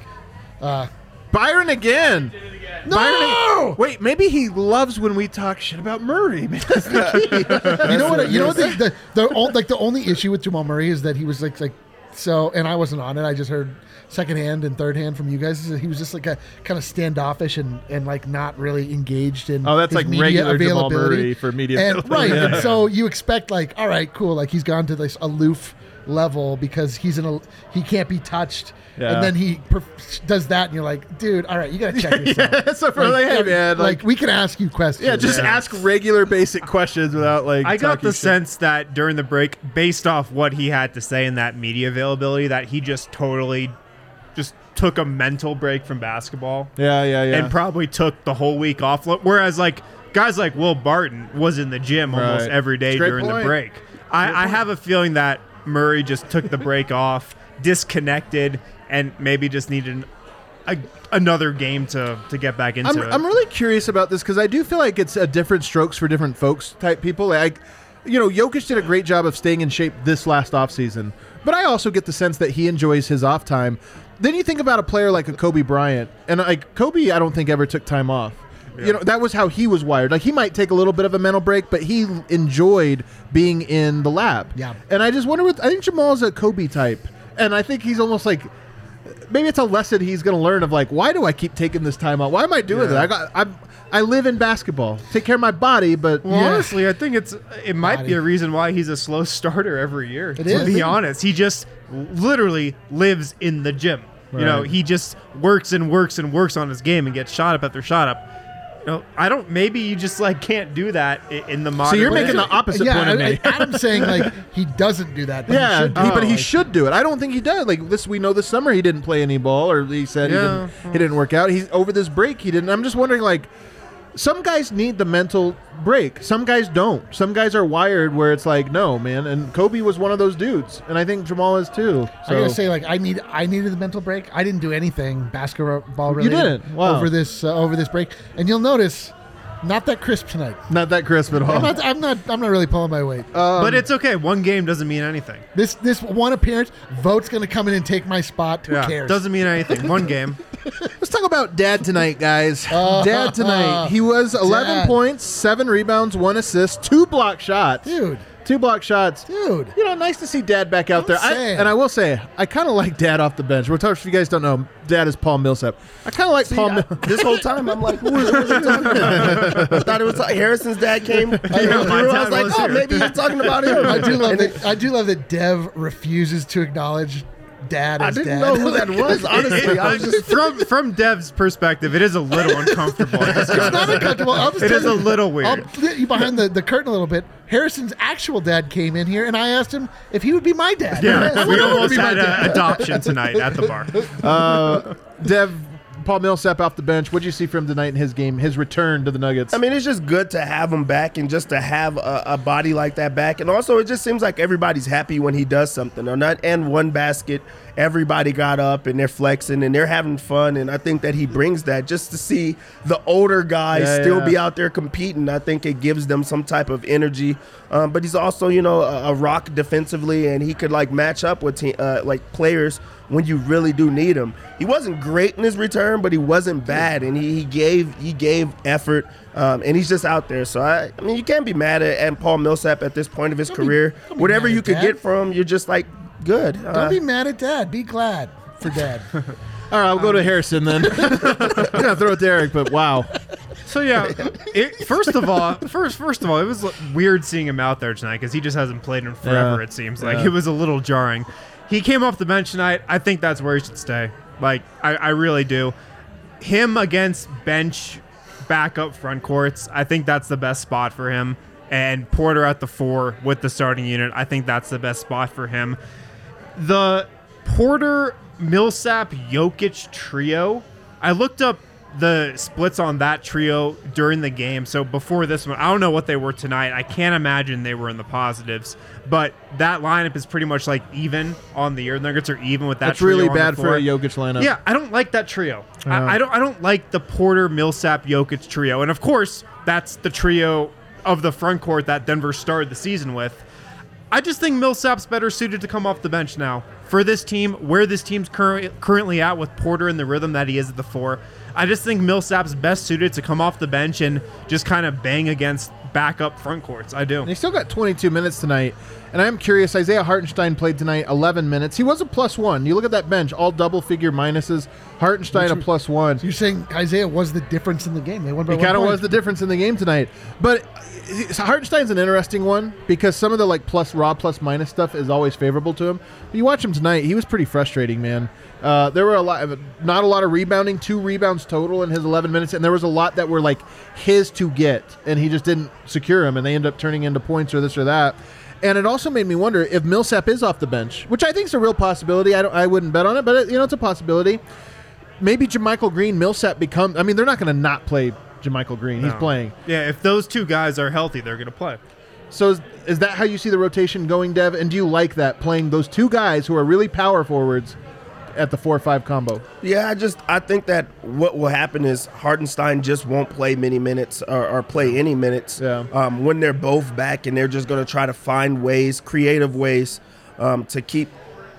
Uh, Byron again. Did it again. No! Byron, wait, maybe he loves when we talk shit about Murray. Man. That's the key. You know what? You know what the, the, the, the, like, the only issue with Jamal Murray is that he was like... like So, and I wasn't on it. I just heard secondhand and third hand from you guys. He was just like a kind of standoffish and, and like not really engaged in. Oh, that's his like media regular Jamal Murray for media. And, right. Yeah. And so you expect like, all right, cool. Like he's gone to this aloof level because he's in a, he can't be touched. Yeah. And then he perf- does that, and you're like, dude, all right, you got to check yourself. Yeah, so for like, like, hey, man, like, like, we can ask you questions. Yeah, just yeah. ask regular basic questions without, like, I got the shit. sense that during the break, based off what he had to say in that media availability, that he just totally just took a mental break from basketball. Yeah, yeah, yeah. And probably took the whole week off. Whereas, like, guys like Will Barton was in the gym right. almost every day Straight during point. the break. I, I have a feeling that Murray just took the break off, disconnected, and maybe just needed an, a, another game to, to get back into I'm, it. I'm really curious about this because I do feel like it's a different strokes for different folks type people. Like, you know, Jokic did a great job of staying in shape this last offseason, but I also get the sense that he enjoys his off time. Then you think about a player like a Kobe Bryant, and like Kobe, I don't think ever took time off. Yeah. You know, that was how he was wired. Like, he might take a little bit of a mental break, but he enjoyed being in the lab. Yeah. And I just wonder what, I think Jamal's a Kobe type, and I think he's almost like, maybe it's a lesson he's going to learn of like, why do I keep taking this time out? Why am I doing yeah. that? I got, I'm, I live in basketball. Take care of my body, but well, yeah. honestly, I think it's it might body. be a reason why he's a slow starter every year. It to is. be honest, he just literally lives in the gym. Right. You know, he just works and works and works on his game and gets shot up after shot up. No, I don't. Maybe you just like can't do that in the modern. So you're making the opposite yeah, point of me. Adam's saying like he doesn't do that. But yeah, he should do oh, it. but he like, should do it. I don't think he does. Like this, we know this summer he didn't play any ball, or he said yeah. he didn't. He didn't work out. He's over this break. He didn't. I'm just wondering like, some guys need the mental break. Some guys don't. Some guys are wired where it's like no, man. And Kobe was one of those dudes, and I think Jamal is too. So. I gotta say like I need I needed the mental break. I didn't do anything basketball related. You didn't wow. over this uh, over this break, and you'll notice. Not that crisp tonight. Not that crisp at all. I'm not. I'm not, I'm not really pulling my weight. Um, but it's okay. One game doesn't mean anything. This this one appearance, vote's going to come in and take my spot. Yeah. Who cares? Doesn't mean anything. One game. Let's talk about Dad tonight, guys. Uh, Dad tonight. Uh, he was eleven Dad. points, seven rebounds, one assist, two block shots. Dude. Two block shots. Dude. You know, nice to see Dad back out I'm there. I, and I will say, I kind of like Dad off the bench. We're talking, if you guys don't know, Dad is Paul Millsap. I kind of like see, Paul Millsap. This whole time, I'm like, what are you talking about? I thought it was like Harrison's dad came. I, I, know, my I was like, oh, here. maybe you're talking about him. I do love that. I do love that Dev refuses to acknowledge Dad as I didn't dad. know who that was, honestly. I was just from, from Dev's perspective, it is a little uncomfortable. It's not uncomfortable. I'll just it is you, a little weird. I'll let you behind the, the curtain a little bit. Harrison's actual dad came in here, and I asked him if he would be my dad. Yeah, we almost had an adoption tonight at the bar. Uh, Dev, Paul Millsap off the bench. What did you see from him tonight in his game, his return to the Nuggets? I mean, it's just good to have him back and just to have a, a body like that back. And also, it just seems like everybody's happy when he does something. Or not, and one basket, everybody got up and they're flexing and they're having fun. And I think that he brings that just to see the older guys yeah, still yeah. be out there competing. I think it gives them some type of energy. Um, but he's also, you know, a, a rock defensively, and he could like match up with te- uh, like players when you really do need him. He wasn't great in his return, but he wasn't bad, and he, he gave he gave effort, um, and he's just out there. So, I, I mean, you can't be mad at, at Paul Millsap at this point of his don't career. Be, Whatever you could Dad. get from him, you're just like, good. Don't uh, be mad at Dad. Be glad for Dad. All right, I'll go um, to Harrison then. I'm going to throw it to Eric, but wow. So, yeah, it, first of all, first first of all, it was weird seeing him out there tonight because he just hasn't played in forever, yeah. it seems like. Yeah. It was a little jarring. He came off the bench tonight. I think that's where he should stay. Like, I, I really do. Him against bench backup front courts, I think that's the best spot for him. And Porter at the four with the starting unit, I think that's the best spot for him. The Porter, Millsap, Jokic trio, I looked up the splits on that trio during the game. So before this one, I don't know what they were tonight. I can't imagine they were in the positives, but that lineup is pretty much like even on the year. Nuggets are even with that. That's trio really on bad the for a Jokic lineup. Yeah, I don't like that trio. Uh-huh. I, I don't. I don't like the Porter, Millsap, Jokic trio. And of course, that's the trio of the front court that Denver started the season with. I just think Millsap's better suited to come off the bench now for this team, where this team's cur- currently at with Porter and the rhythm that he is at the four. I just think Millsap's best suited to come off the bench and just kind of bang against backup front courts. I do. And he still got twenty-two minutes tonight. And I'm curious, Isaiah Hartenstein played tonight eleven minutes. He was a plus one. You look at that bench, all double-figure minuses. Hartenstein you, a plus one. So you're saying Isaiah was the difference in the game. They won by one point. He kind of was the difference in the game tonight. But Hartenstein's an interesting one because some of the like plus raw, plus minus stuff is always favorable to him. But you watch him tonight, he was pretty frustrating, man. Uh, there were a lot, of, not a lot of rebounding, two rebounds total in his eleven minutes, and there was a lot that were like his to get, and he just didn't secure them, and they end up turning into points or this or that. And it also made me wonder if Millsap is off the bench, which I think is a real possibility. I don't, I wouldn't bet on it, but it, you know, it's a possibility. Maybe Jermichael Green, Millsap become. I mean, they're not going to not play Jermichael Green. No. He's playing. Yeah, if those two guys are healthy, they're going to play. So is, is that how you see the rotation going, Dev? And do you like that, playing those two guys who are really power forwards at the four five combo? Yeah, I just I think that what will happen is Hartenstein just won't play many minutes or, or play any minutes yeah. um, when they're both back, and they're just going to try to find ways, creative ways, um, to keep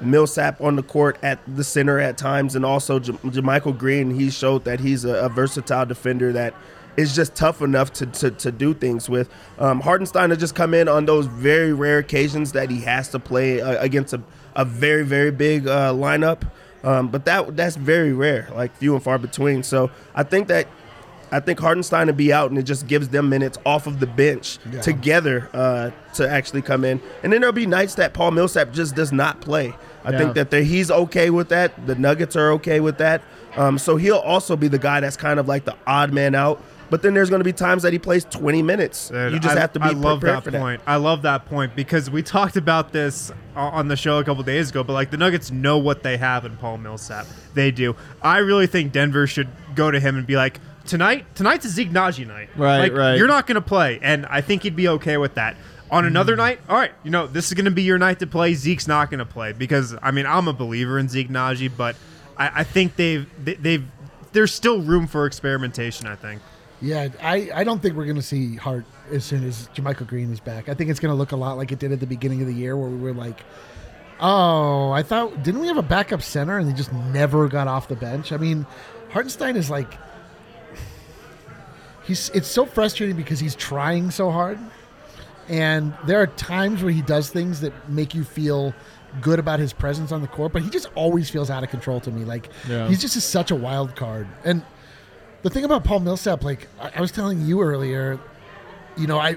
Millsap on the court at the center at times, and also Jermichael Green. He showed that he's a, a versatile defender that is just tough enough to to, to do things with. Um, Hartenstein has just come in on those very rare occasions that he has to play uh, against a, a very, very big uh, lineup. Um, but that that's very rare, like few and far between. So I think that I think Hartenstein will be out, and it just gives them minutes off of the bench yeah. together uh, to actually come in. And then there'll be nights that Paul Millsap just does not play. I yeah. think that he's okay with that. The Nuggets are okay with that. Um, so he'll also be the guy that's kind of like the odd man out. But then there's going to be times that he plays twenty minutes. Dude, you just I, have to be I love prepared that for point. That. I love that point because we talked about this on the show a couple days ago, but like the Nuggets know what they have in Paul Millsap. They do. I really think Denver should go to him and be like, tonight, tonight's a Zeke Nnaji night. Right, like, right. You're not going to play, and I think he'd be okay with that. On another mm. night, all right, you know, this is going to be your night to play. Zeke's not going to play because, I mean, I'm a believer in Zeke Nnaji, but I, I think they've, they, they've, there's still room for experimentation, I think. Yeah, I, I don't think we're going to see Hart as soon as Jermichael Green is back. I think it's going to look a lot like it did at the beginning of the year where we were like, oh, I thought, didn't we have a backup center? And they just never got off the bench. I mean, Hartenstein is like, he's it's so frustrating because he's trying so hard. And there are times where he does things that make you feel good about his presence on the court, but he just always feels out of control to me. Like, yeah. he's just a, such a wild card. And the thing about Paul Millsap, like I was telling you earlier, you know, I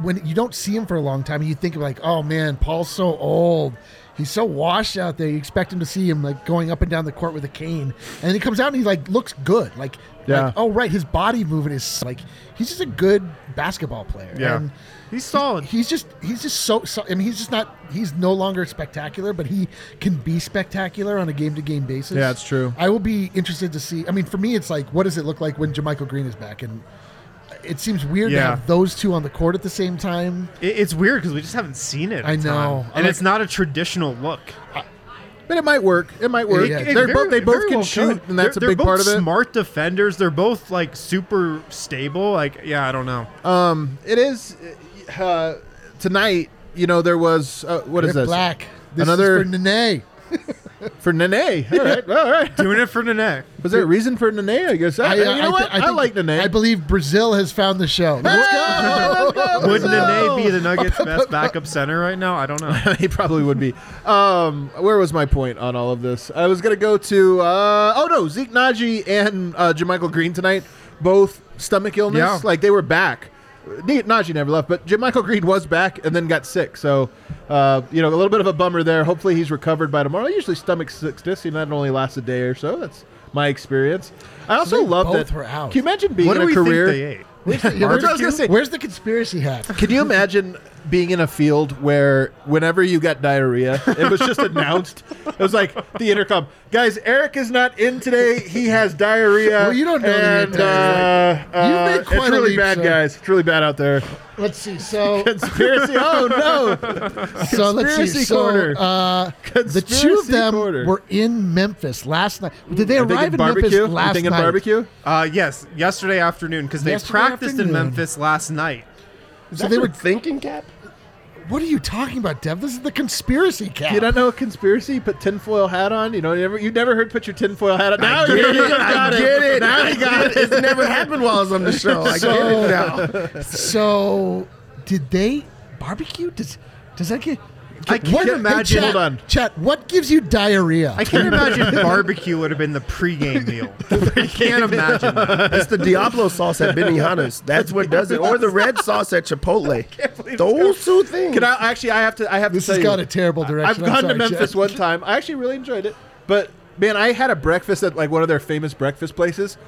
when you don't see him for a long time, you think of like, oh man, Paul's so old, he's so washed out there. You expect him to see him like going up and down the court with a cane, and then he comes out and he like looks good, like, yeah. like oh right, his body movement is like he's just a good basketball player. Yeah, and he's solid. He, he's just he's just so, so. I mean, he's just not. He's no longer spectacular, but he can be spectacular on a game to game basis. Yeah, that's true. I will be interested to see. I mean, for me, it's like, what does it look like when Jermichael Green is back? And it seems weird yeah. to have those two on the court at the same time. It, it's weird because we just haven't seen it. I know, time. and like, it's not a traditional look. I, But it might work. It might work. It, it, they're very, both, they both can well shoot, and that's they're, a big part of it. They're both smart defenders. They're both, like, super stable. Like, yeah, I don't know. Um, It is uh, tonight, you know, there was, uh, what is this? Black. This Another, is for Nene. For Nene. All right. All right. Doing it for Nene. Was there a reason for Nene? I guess. I, I, you know I, I, what? I, I like Nene. I believe Brazil has found the show. Let's go. Let's go. Would Nene be the Nuggets' best backup center right now? I don't know. He probably would be. Um, where was my point on all of this? I was going to go to, uh, oh, no, Zeke Nnaji and uh, Jermichael Green tonight, both stomach illness. Yeah. Like, they were back. Nnaji never left, but Jermichael Green was back and then got sick. So, uh, you know, a little bit of a bummer there. Hopefully he's recovered by tomorrow. I usually stomach sickness, and that only lasts a day or so. That's my experience. I also so love that. Can you imagine being what in do a we career? Think they ate? Where's the, yeah, where's the conspiracy hat? Can you imagine being in a field where whenever you got diarrhea, it was just announced? It was like the intercom. Guys, Eric is not in today. He has diarrhea. Well, you don't know and, the uh, uh, you quite It's really leap, bad, so. Guys. It's really bad out there. Let's see. So conspiracy. Oh, no. Conspiracy so let's see. So, uh, conspiracy the two of them corner. Were in Memphis last night. Did they Ooh, arrive in barbecue? Memphis last night? Barbecue? Uh, yes, yesterday afternoon because they yesterday practiced afternoon. in Memphis last night. Is so they were thinking cap. What are you talking about, Dev? This is the conspiracy cap. You don't know a conspiracy? Put tinfoil hat on. You know, you never, you never heard put your tinfoil hat on. Now I get you it. Just got I get it. it. Now I got it. It's never happened while I was on the show. I so, get it now. So, did they barbecue? Does does that get... I can't what, imagine. Hey, chat, hold on, chat. What gives you diarrhea? I can't imagine barbecue would have been the pregame meal. I can't imagine. That. It's the Diablo sauce at Benihana's. That's what does it, or the red sauce at Chipotle. Those two things. Can I actually? I have to. I have this to. This has got a terrible direction. I've gone sorry, to Memphis Jeff. one time. I actually really enjoyed it, but. Man, I had a breakfast at like one of their famous breakfast places.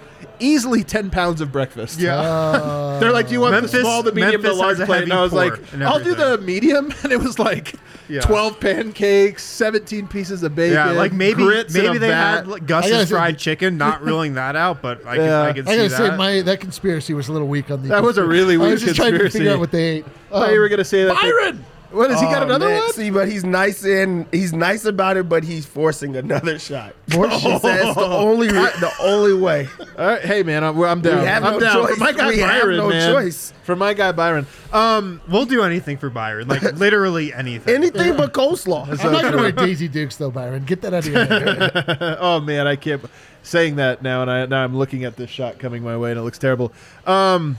Easily ten pounds of breakfast. Yeah, uh, they're like, "Do you want Memphis, the small, the medium, Memphis the large plate?" And I was like, "I'll do the medium." And it was like yeah. twelve pancakes, seventeen pieces of bacon. Yeah, like maybe grits maybe they bat. had like, Gus's fried chicken. Not ruling that out, but I can, yeah. I can see I gotta that. Say, my that conspiracy was a little weak on the. That conspiracy. was a really weak conspiracy. I was just conspiracy. trying to figure out what they ate. I um, thought you were gonna say that, Byron. What has oh, he got another man. one? See, but he's nice in he's nice about it, but he's forcing another shot. That's oh. the only re- the only way. All right, hey man, I'm, I'm down. We have I'm no down. choice. For my guy we Byron, have no man. choice. For my guy Byron, um, we'll do anything for Byron, like literally anything, anything yeah. but coleslaw. That's I'm so not gonna wear Daisy Dukes though, Byron. Get that out of your head. Oh man, I can't. Saying that now, and I now I'm looking at this shot coming my way, and it looks terrible. Um.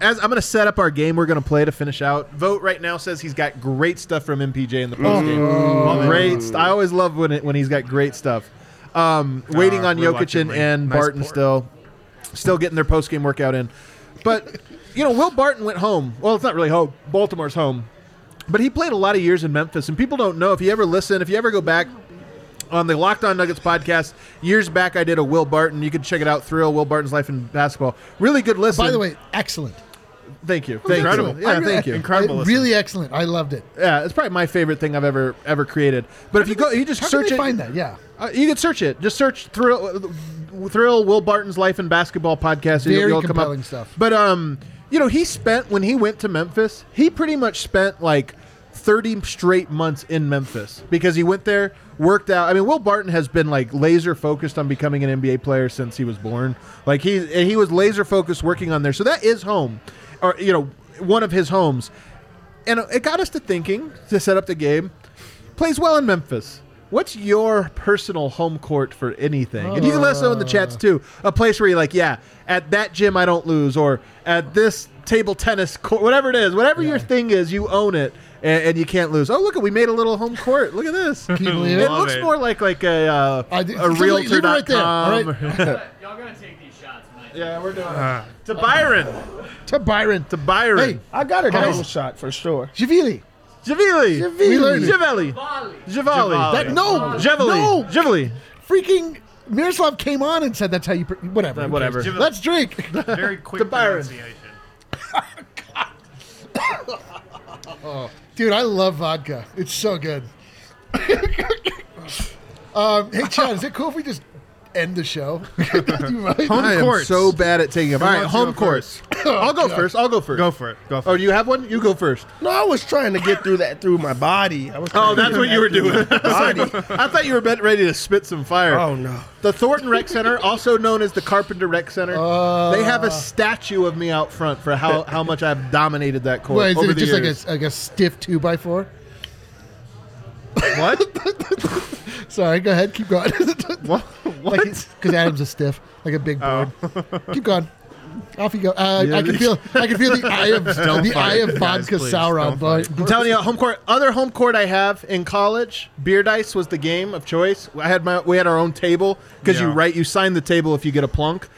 As I'm going to set up our game we're going to play to finish out. Vote right now says he's got great stuff from M P J in the post game. Oh, great. St- I always love when it, when he's got great stuff. Um, waiting uh, on Jokic and, and nice Barton port. still. Still getting their post game workout in. But, you know, Will Barton went home. Well, it's not really home. Baltimore's home. But he played a lot of years in Memphis. And people don't know. If you ever listen, if you ever go back on the Locked On Nuggets podcast, years back I did a Will Barton. You can check it out. Thrill, Will Barton's Life in Basketball. Really good listen. By the way, excellent. Thank you. Thank Incredible. You. Yeah, really, thank you. Incredible. Really excellent. I loved it. Yeah, it's probably my favorite thing I've ever ever created. But how if you go, you just how search it. Find that. Yeah, uh, you can search it. Just search Thrill, Thrill Will Barton's Life and Basketball podcast. Very and you'll, you'll compelling come up. stuff. But um, you know, he spent when he went to Memphis, he pretty much spent like thirty straight months in Memphis because he went there, worked out. I mean, Will Barton has been like laser focused on becoming an N B A player since he was born. Like he he was laser focused working on there. So that is home. Or, you know, one of his homes. And it got us to thinking, to set up the game, plays well in Memphis. What's your personal home court for anything? Uh, and you can let us know in the chats, too. A place where you're like, yeah, at that gym I don't lose, or at this table tennis court, whatever it is. Whatever yeah. your thing is, you own it, and, and you can't lose. Oh, look, we made a little home court. Look at this. Can you believe it? It looks it. more like, like a, uh, I do, a realtor dot com. Right there. All right. Y'all got to take these shots. Yeah, we're doing it. Uh, to Byron. to Byron. To Byron. Hey, I got a double oh. shot for sure. Javili. Javili. Javili. Javili. Javili. That, no. Javili. No. Javili. Freaking Miroslav came on and said that's how you... Pr- whatever. Uh, whatever. Javili. Let's drink. Very quick to Byron. God. oh. Dude, I love vodka. It's so good. um, hey, Chad, is it cool if we just... end the show. right. Home I am so bad at taking them. All right, home course. Oh, I'll go God. first. I'll go first. Go for it. Go for it. Oh, do you have one? You go first. No, I was trying to get through that through my body. I was oh, that's what that you were doing. Body. I thought you were ready to spit some fire. Oh, no. The Thornton Rec Center, also known as the Carpenter Rec Center, uh, they have a statue of me out front for how, how much I've dominated that court Wait, is over it the just years. Like, a, like a stiff two by four? What? Sorry, go ahead. Keep going. what? Because like Adam's a stiff, like a big bird. Oh. Keep going. Off you go. Uh, yeah, I can feel. I can feel the eye of the eye of vodka Sauron. But I'm telling you, home court. Other home court I have in college. Beer dice was the game of choice. I had my. We had our own table because yeah. you right. You sign the table if you get a plunk.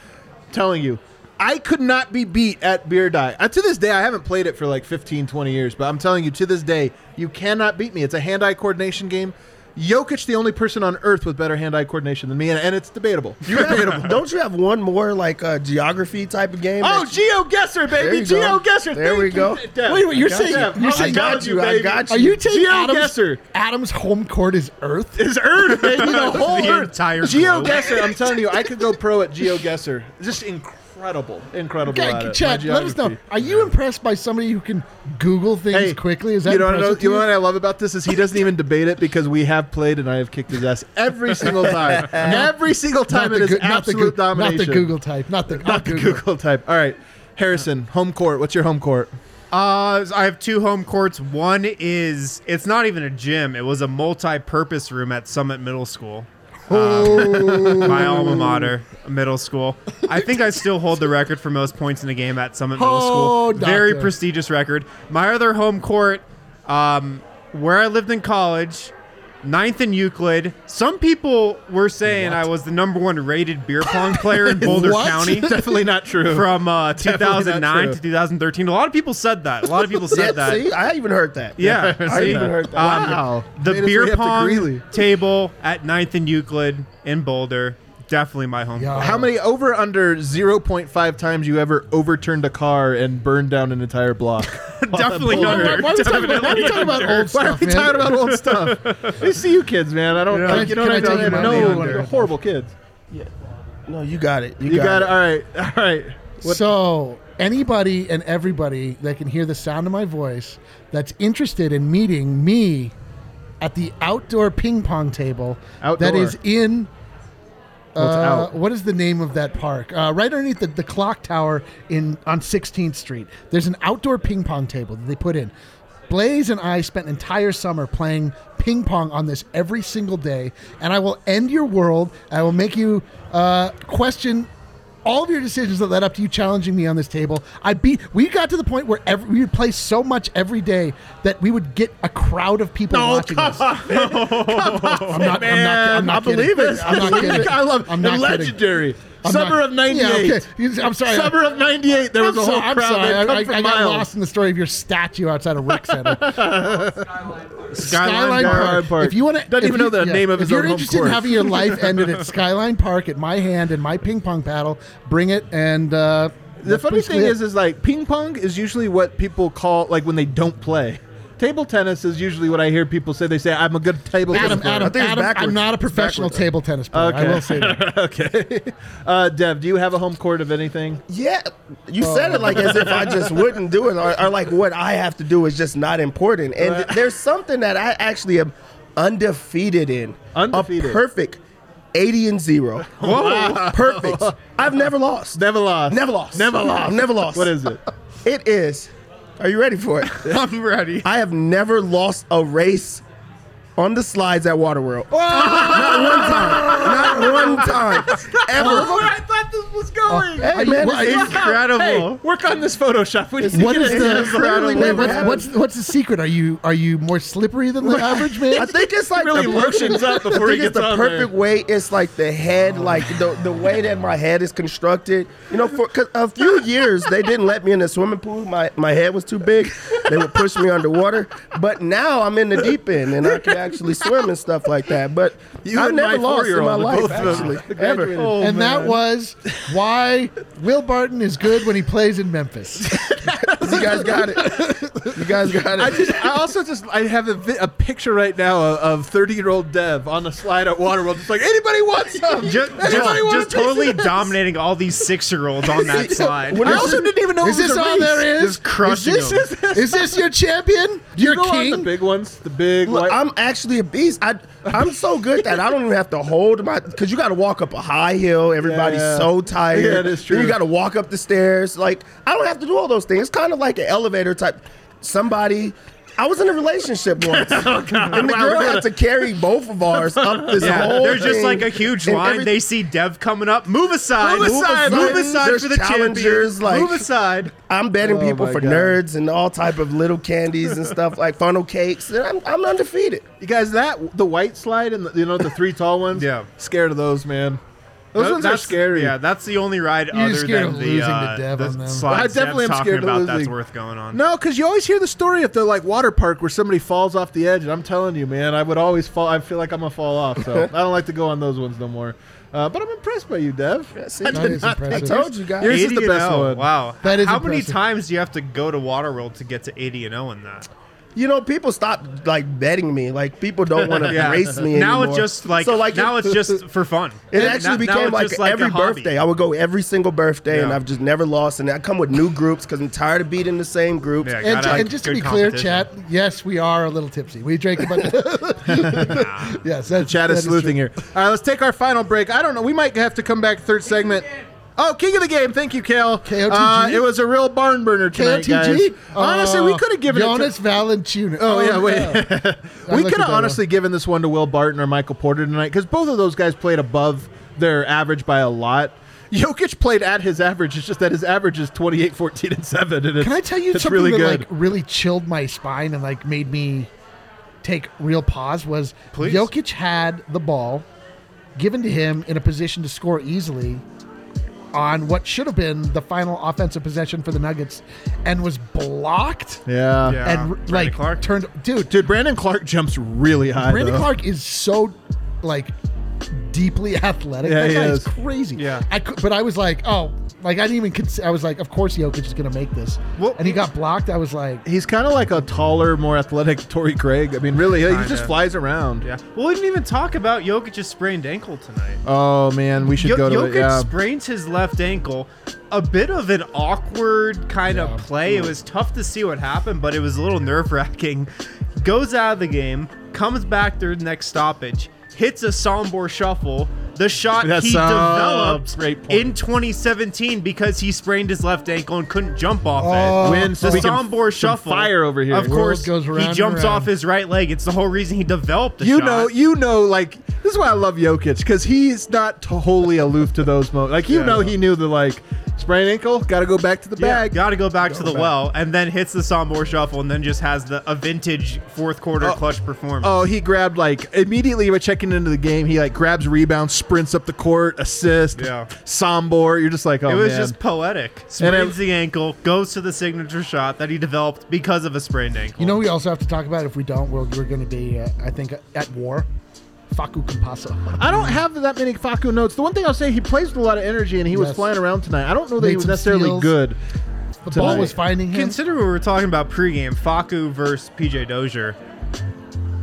I'm telling you, I could not be beat at beer die. Uh, to this day, I haven't played it for like fifteen, twenty years. But I'm telling you, to this day, you cannot beat me. It's a hand-eye coordination game. Jokic, the only person on earth with better hand-eye coordination than me, and, and it's debatable. You have, debatable. Don't you have one more like uh, geography type of game? Oh, GeoGuessr, baby, GeoGuessr. There we go. There we go. Wait, wait, you're saying you. you're saying I got you, I got you. Are you taking GeoGuessr? Adam's home court is Earth. Is Earth, baby, the whole the Earth. Entire GeoGuessr. I'm telling you, I could go pro at GeoGuessr. Just incredible. Incredible, incredible. Okay, Chad, let us know. Are you impressed by somebody who can Google things hey, quickly? Is that you know, know, you know what I love about this is he doesn't even debate it because we have played and I have kicked his ass every single time. every single time it is go- absolute go- domination. Not the Google type. Not the, not not the Google. Google type. All right, Harrison, home court. What's your home court? Uh, I have two home courts. One is, it's not even a gym. It was a multi-purpose room at Summit Middle School. Um, my alma mater, middle school. I think I still hold the record for most points in a game at Summit Middle oh, School. Doctor. Very prestigious record. My other home court, um, where I lived in college, ninth in Euclid. Some people were saying what? I was the number one rated beer pong player in Boulder County. Definitely not true. From uh, two thousand nine to two thousand thirteen. A lot of people said that. A lot of people said that. See, I even heard that. Yeah. yeah I even that. heard that. Um, wow. The Made beer pong table at ninth in Euclid in Boulder. Definitely my home. Yo. How many over under zero point five times you ever overturned a car and burned down an entire block? Definitely under. Why are we talking about old stuff? Why are we talking about old stuff? We see you kids, man. I don't. Yeah. Like, you know, I don't know. They're horrible kids. Yeah. No, you got it. You, you got, got it. it. All right. All right. What? So anybody and everybody that can hear the sound of my voice that's interested in meeting me at the outdoor ping pong table outdoor. that is in. Uh, what is the name of that park? Uh, right underneath the, the clock tower in on sixteenth Street. There's an outdoor ping pong table that they put in. Blaze and I spent an entire summer playing ping pong on this every single day. And I will end your world. I will make you uh, question all of your decisions that led up to you challenging me on this table. I beat. We got to the point where every, we would play so much every day that we would get a crowd of people no, watching us. No, come on, I'm man! I'm not believe it. I'm not kidding. I love it. I'm not legendary. I'm Summer not, of ninety-eight. Yeah, okay. I'm sorry. Summer of ninety-eight. There was I'm a whole so, crowd. I'm sorry. I, I, I got lost in the story of your statue outside of rec center. Skyline Park. Skyline Park. Park. If you want to, doesn't even you, know the yeah, name of his own home course. If you're interested in having your life ended at Skyline Park at my hand and my ping pong paddle, bring it and. Uh, the funny thing is, is like ping pong is usually what people call like when they don't play. Table tennis is usually what I hear people say. They say, I'm a good table Adam, tennis player. Adam, I think Adam, backwards. I'm not a professional table tennis player. Okay. I will say that. Okay. Uh, Dev, do you have a home court of anything? Yeah. You oh. said it like as if I just wouldn't do it, or, or like what I have to do is just not important. And right. th- there's something that I actually am undefeated in. Undefeated. A perfect eighty and zero. Whoa. Wow. Perfect. I've never lost. Never lost. Never lost. Never lost. Never lost. What is it? It is... Are you ready for it? I'm ready. I have never lost a race on the slides at Waterworld. Oh! Not one time. Not one time. Ever. Oh, where I thought this was going. Oh, hey, man, you, it's incredible. Hey, work on this Photoshop. What is the what's, what's what's the secret? Are you are you more slippery than the average man? I think it's like really lotions up before he gets on there. It's the perfect way. It's like the head, oh. like the the way that my head is constructed. You know, for cause a few years they didn't let me in the swimming pool. My my head was too big. They would push me underwater. But now I'm in the deep end and I can actually Actually, swim and stuff like that, but you I've never lost in my life, actually, ever. Oh, and man. That was why Will Barton is good when he plays in Memphis. You guys got it. You guys got it. I, just, I also just I have a, a picture right now of thirty-year-old Dev on the slide at Waterworld. It's like anybody wants some. Just, anybody just, want just totally dominating all these six-year-olds on that slide. I also it, didn't even know. Is this all race. There is? Just crushing is this, them. Is, this, is this your champion? Your you king? The big ones. The big. Look, white. I'm actually a beast. I I'm so good that I don't even have to hold my because you got to walk up a high hill. Everybody's yeah. so tired. Yeah, that's true. Then you got to walk up the stairs. Like I don't have to do all those things. It's kind of like an elevator type. Somebody, I was in a relationship once, oh God, and the wow, girl gonna... had to carry both of ours up this yeah, whole. There's thing. Just like a huge line. Every... They see Dev coming up. Move aside. Move aside. Move aside, move aside there's for the challengers. Like, move aside. I'm betting oh people for God. Nerds and all type of little candies and stuff like funnel cakes. And I'm, I'm undefeated. You guys, that the white slide and the, you know the three tall ones. Yeah, scared of those, man. Those no, ones are scary. Yeah, that's the only ride You're other than the, uh, the, the them. Slide well, I definitely am scared about that's worth going on. No, because you always hear the story at the like water park where somebody falls off the edge, and I'm telling you, man, I would always fall. I feel like I'm gonna fall off, so I don't like to go on those ones no more. Uh, but I'm impressed by you, Dev. Yeah, see, I, that is not, I told you guys. Yours is the best one. Wow, that is how impressive. Many times do you have to go to Waterworld to get to eighty and oh in that? You know, people stopped like betting me. Like people don't want to yeah. race me now anymore. Now it's just like, so, like now it's just for fun. It actually now, became now like, like every birthday. I would go every single birthday, yeah. and I've just never lost. And I come with new groups because I'm tired of beating the same groups. Yeah, and, gotta, like, and just to be clear, chat. Yes, we are a little tipsy. We drank a bunch. nah. Yes, that's, chat is that sleuthing is here. All right, let's take our final break. I don't know. We might have to come back third segment. Oh, King of the Game. Thank you, Kale. K O T G? Uh, it was a real barn burner tonight, K O T G? Guys. Uh, honestly, we could have given Jonas it to... Jonas Valanciunas. Oh, oh, yeah, wait. Yeah. We could have honestly one. given this one to Will Barton or Michael Porter tonight because both of those guys played above their average by a lot. Jokic played at his average. It's just that his average is twenty-eight, fourteen, and seven. And Can I tell you something really that good. like really chilled my spine and like made me take real pause? Was Please. Jokic had the ball given to him in a position to score easily on what should have been the final offensive possession for the Nuggets and was blocked. Yeah. yeah. And Brandon like Clark. turned dude, dude, Brandon Clarke jumps really high. Brandon though. Clarke is so like deeply athletic. Yeah, that guy is crazy. Yeah. I could, but I was like, oh, like I didn't even consider. I was like, of course Jokic is going to make this. Well, and he got blocked. I was like, he's kind of like a taller, more athletic Torrey Craig. I mean, really, kinda. He just flies around. Yeah. Well, we didn't even talk about Jokic's sprained ankle tonight. Oh man, we should jo- go to Jokic it, yeah. sprains his left ankle. A bit of an awkward kind yeah. of play. Yeah. It was tough to see what happened, but it was a little nerve-wracking. Goes out of the game, comes back through the next stoppage. Hits a Sombor shuffle, the shot That's he developed in twenty seventeen because he sprained his left ankle and couldn't jump off oh, it. When, so the Sombor shuffle, fire over here. Of course, goes he jumps off his right leg. It's the whole reason he developed the you shot. You know, you know, like this is why I love Jokic because he's not wholly aloof to those moments. Like you yeah. know, he knew the like sprained ankle, got to go back to the yeah, bag, got to go back go to the back. well, and then hits the Sombor shuffle and then just has the a vintage fourth quarter oh, clutch performance. Oh, he grabbed like immediately by checking into the game, he like grabs rebound, sprints up the court, assist, yeah. Sombor. You're just like, oh, it was man. just poetic. Sprains the ankle, goes to the signature shot that he developed because of a sprained ankle. You know, we also have to talk about if we don't, we're, we're going to be, uh, I think, at war. Fakundo Campazzo. I don't have that many Faku notes. The one thing I'll say, he plays with a lot of energy, and he yes. was flying around tonight. I don't know that Made he was necessarily steals. good. The tonight. ball was finding him. Consider what we were talking about pregame: Faku versus P J Dozier.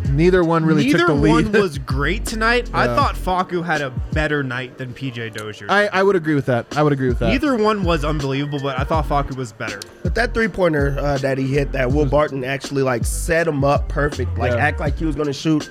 Neither one really Neither took the lead. Neither one was great tonight. Yeah. I thought Faku had a better night than P J Dozier. I, I would agree with that. I would agree with that. Neither one was unbelievable, but I thought Faku was better. But that three-pointer uh, that he hit, that Will Barton actually like set him up perfect. Like yeah. act like he was going to shoot,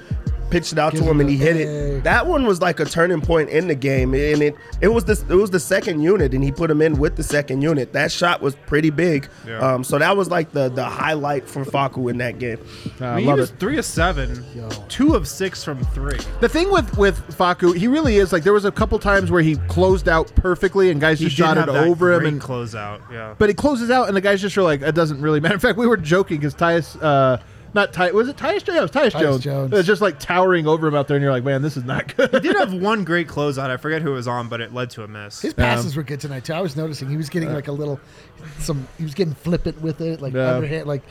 pitched it out Give to him, him and he hit it. That one was like a turning point in the game, and it it was this it was the second unit, and he put him in with the second unit. That shot was pretty big. Yeah. Um, so that was like the the highlight for Faku in that game. Uh, I mean, he love was it. three of seven, Yo. two of six from three. The thing with with Faku, he really is like there was a couple times where he closed out perfectly, and guys he just shot it over him and close out. Yeah, but he closes out, and the guys just are like, it doesn't really matter. In fact, we were joking because Tyus. Uh, Not Ty, was it Tyus Jones? It was Tyus, Tyus Jones. Jones. It was just like towering over him out there, and you're like, man, this is not good. He did have one great closeout. I forget who it was on, but it led to a miss. His passes um, were good tonight, too. I was noticing he was getting uh, like a little, some, he was getting flippant with it, like yeah. underhand. Like,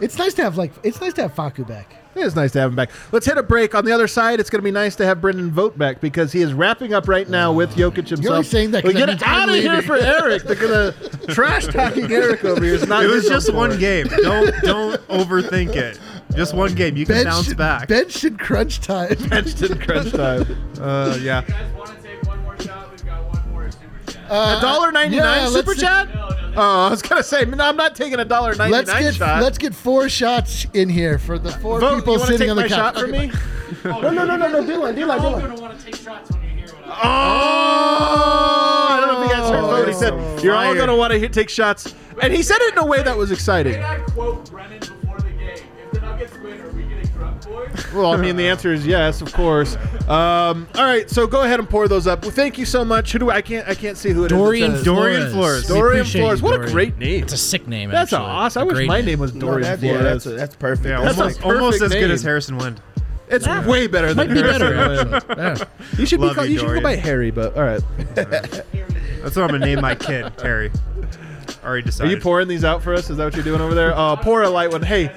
it's nice to have, like, it's nice to have Faku back. It is nice to have him back. Let's hit a break. On the other side, it's going to be nice to have Brendan Vogt back because he is wrapping up right now with Jokic himself. You're only saying that. We get that out of leaving. here for Eric. They're going to trash talking Eric over here. It's not it was just one it. game. Don't don't overthink it. Just one game. You can bench, bounce back. Bench and crunch time. Bench and crunch time. Uh, yeah. You guys want to take one more shot? We've got one more super chat. Uh, one dollar ninety-nine yeah, super chat? No, no. Oh, I was going to say, no, I'm not taking a one dollar ninety-nine let's get, shot. Let's get four shots in here for the four Vote, people sitting on the couch. You want to take my shot for me? No, no, no, no, no, D-Line, D-Line, D-Line. I'm going to want to take shots when you hear what I'm saying. Oh! I don't know if you guys heard what he said. You're all going to want to take shots. And he said it in a way that was exciting. Can I quote Brennan before the game? If the Nuggets win, are we getting drunk, boys? Well, I mean, the answer is yes, of course. Um, all right, so go ahead and pour those up. Well, thank you so much. Who do I, I can't I can't see who it Dorian is. Dorian Flores. Dorian Flores. What Dorian. a great name. It's a sick name. That's actually. awesome. I wish my name, name was Dorian no, that's, Flores. Yeah, that's, a, that's perfect. Yeah, that's almost, a perfect almost as name. good as Harrison Wind. It's yeah. way better than Might Harrison. Might be better. You should be called, you, you should go by Harry, but all right. That's what I'm gonna name my kid, Harry. Already decided. Are you pouring these out for us? Is that what you're doing over there? Uh, pour a light one. Hey.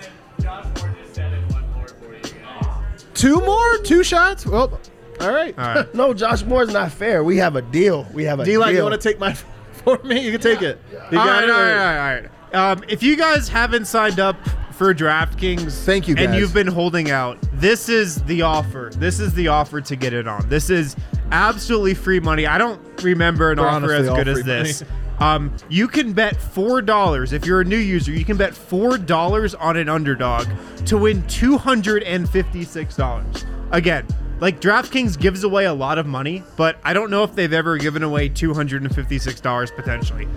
Two more? Two shots? Well, all right. All right. No, Josh Moore's not fair. We have a deal. We have a D-Line, deal. D-Line, you want to take mine for me? You can take yeah. it. Yeah. You all, got right, it. all right, all right, all right. Um, if you guys haven't signed up for DraftKings Thank you, guys. and you've been holding out, this is the offer. This is the offer to get it on. This is absolutely free money. I don't remember an We're offer as good as this. Um, you can bet four dollars. If you're a new user, you can bet four dollars on an underdog to win two hundred fifty-six dollars. Again, Like, DraftKings gives away a lot of money, but I don't know if they've ever given away two hundred fifty-six dollars potentially.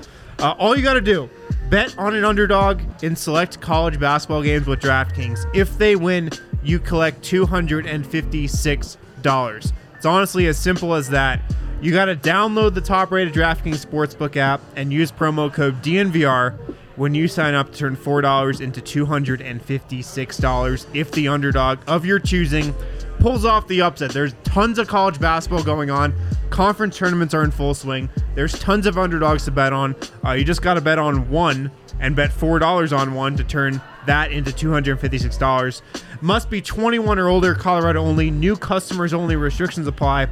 Uh, all you got to do, bet on an underdog in select college basketball games with DraftKings. If they win, you collect two hundred fifty-six dollars. It's honestly as simple as that. You got to download the top-rated DraftKings Sportsbook app and use promo code D N V R when you sign up to turn four dollars into two hundred fifty-six dollars if the underdog of your choosing pulls off the upset. There's tons of college basketball going on. Conference tournaments are in full swing. There's tons of underdogs to bet on. Uh, you just got to bet on one and bet four dollars on one to turn that into two hundred fifty-six dollars. Must be twenty-one or older, Colorado only, new customers only, restrictions apply.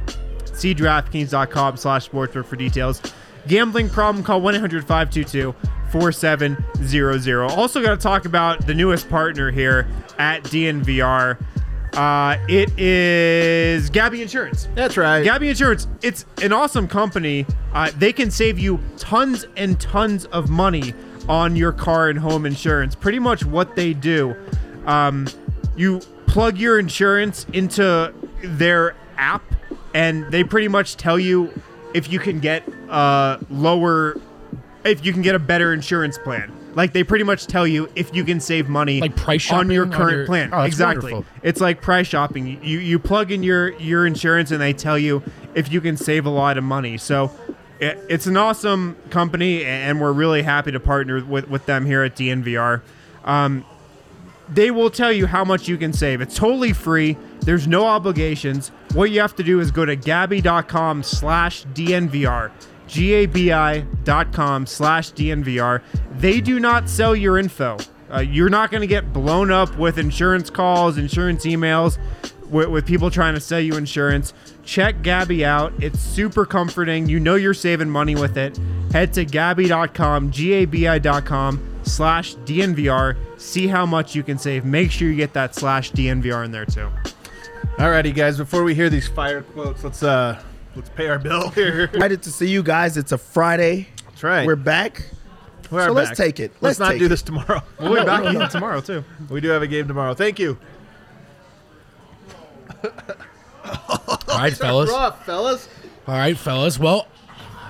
See DraftKings dot com slash sportsbook for details. Gambling problem, call one eight hundred, five two two, four seven zero zero. Also got to talk about the newest partner here at D N V R. Uh, it is Gabby Insurance. That's right. Gabby Insurance. It's an awesome company. Uh, they can save you tons and tons of money on your car and home insurance. Pretty much what they do. Um, you plug your insurance into their app, and they pretty much tell you if you can get uh, lower... if you can get a better insurance plan. Like, they pretty much tell you if you can save money like price on your current on your, plan. Oh, exactly. Wonderful. It's like price shopping. You you plug in your, your insurance and they tell you if you can save a lot of money. So it, it's an awesome company, and we're really happy to partner with, with them here at D N V R. Um, they will tell you how much you can save. It's totally free. There's no obligations. What you have to do is go to Gabby dot com slash D N V R. G A B I dot com slash D N V R. They do not sell your info. Uh, you're not going to get blown up with insurance calls, insurance emails, with, with people trying to sell you insurance. Check Gabby out. It's super comforting. You know you're saving money with it. Head to Gabby dot com, G A B I dot com slash D N V R. See how much you can save. Make sure you get that slash D N V R in there too. Alrighty, guys. Before we hear these fire quotes, let's... uh. Let's pay our bill here. Excited to see you guys. It's a Friday. That's right. We're back. We're so back. Let's take it. Let's, let's not do it. This tomorrow. We'll be back again tomorrow, too. We do have a game tomorrow. Thank you. All right, fellas. Rough, fellas. All right, fellas. Well,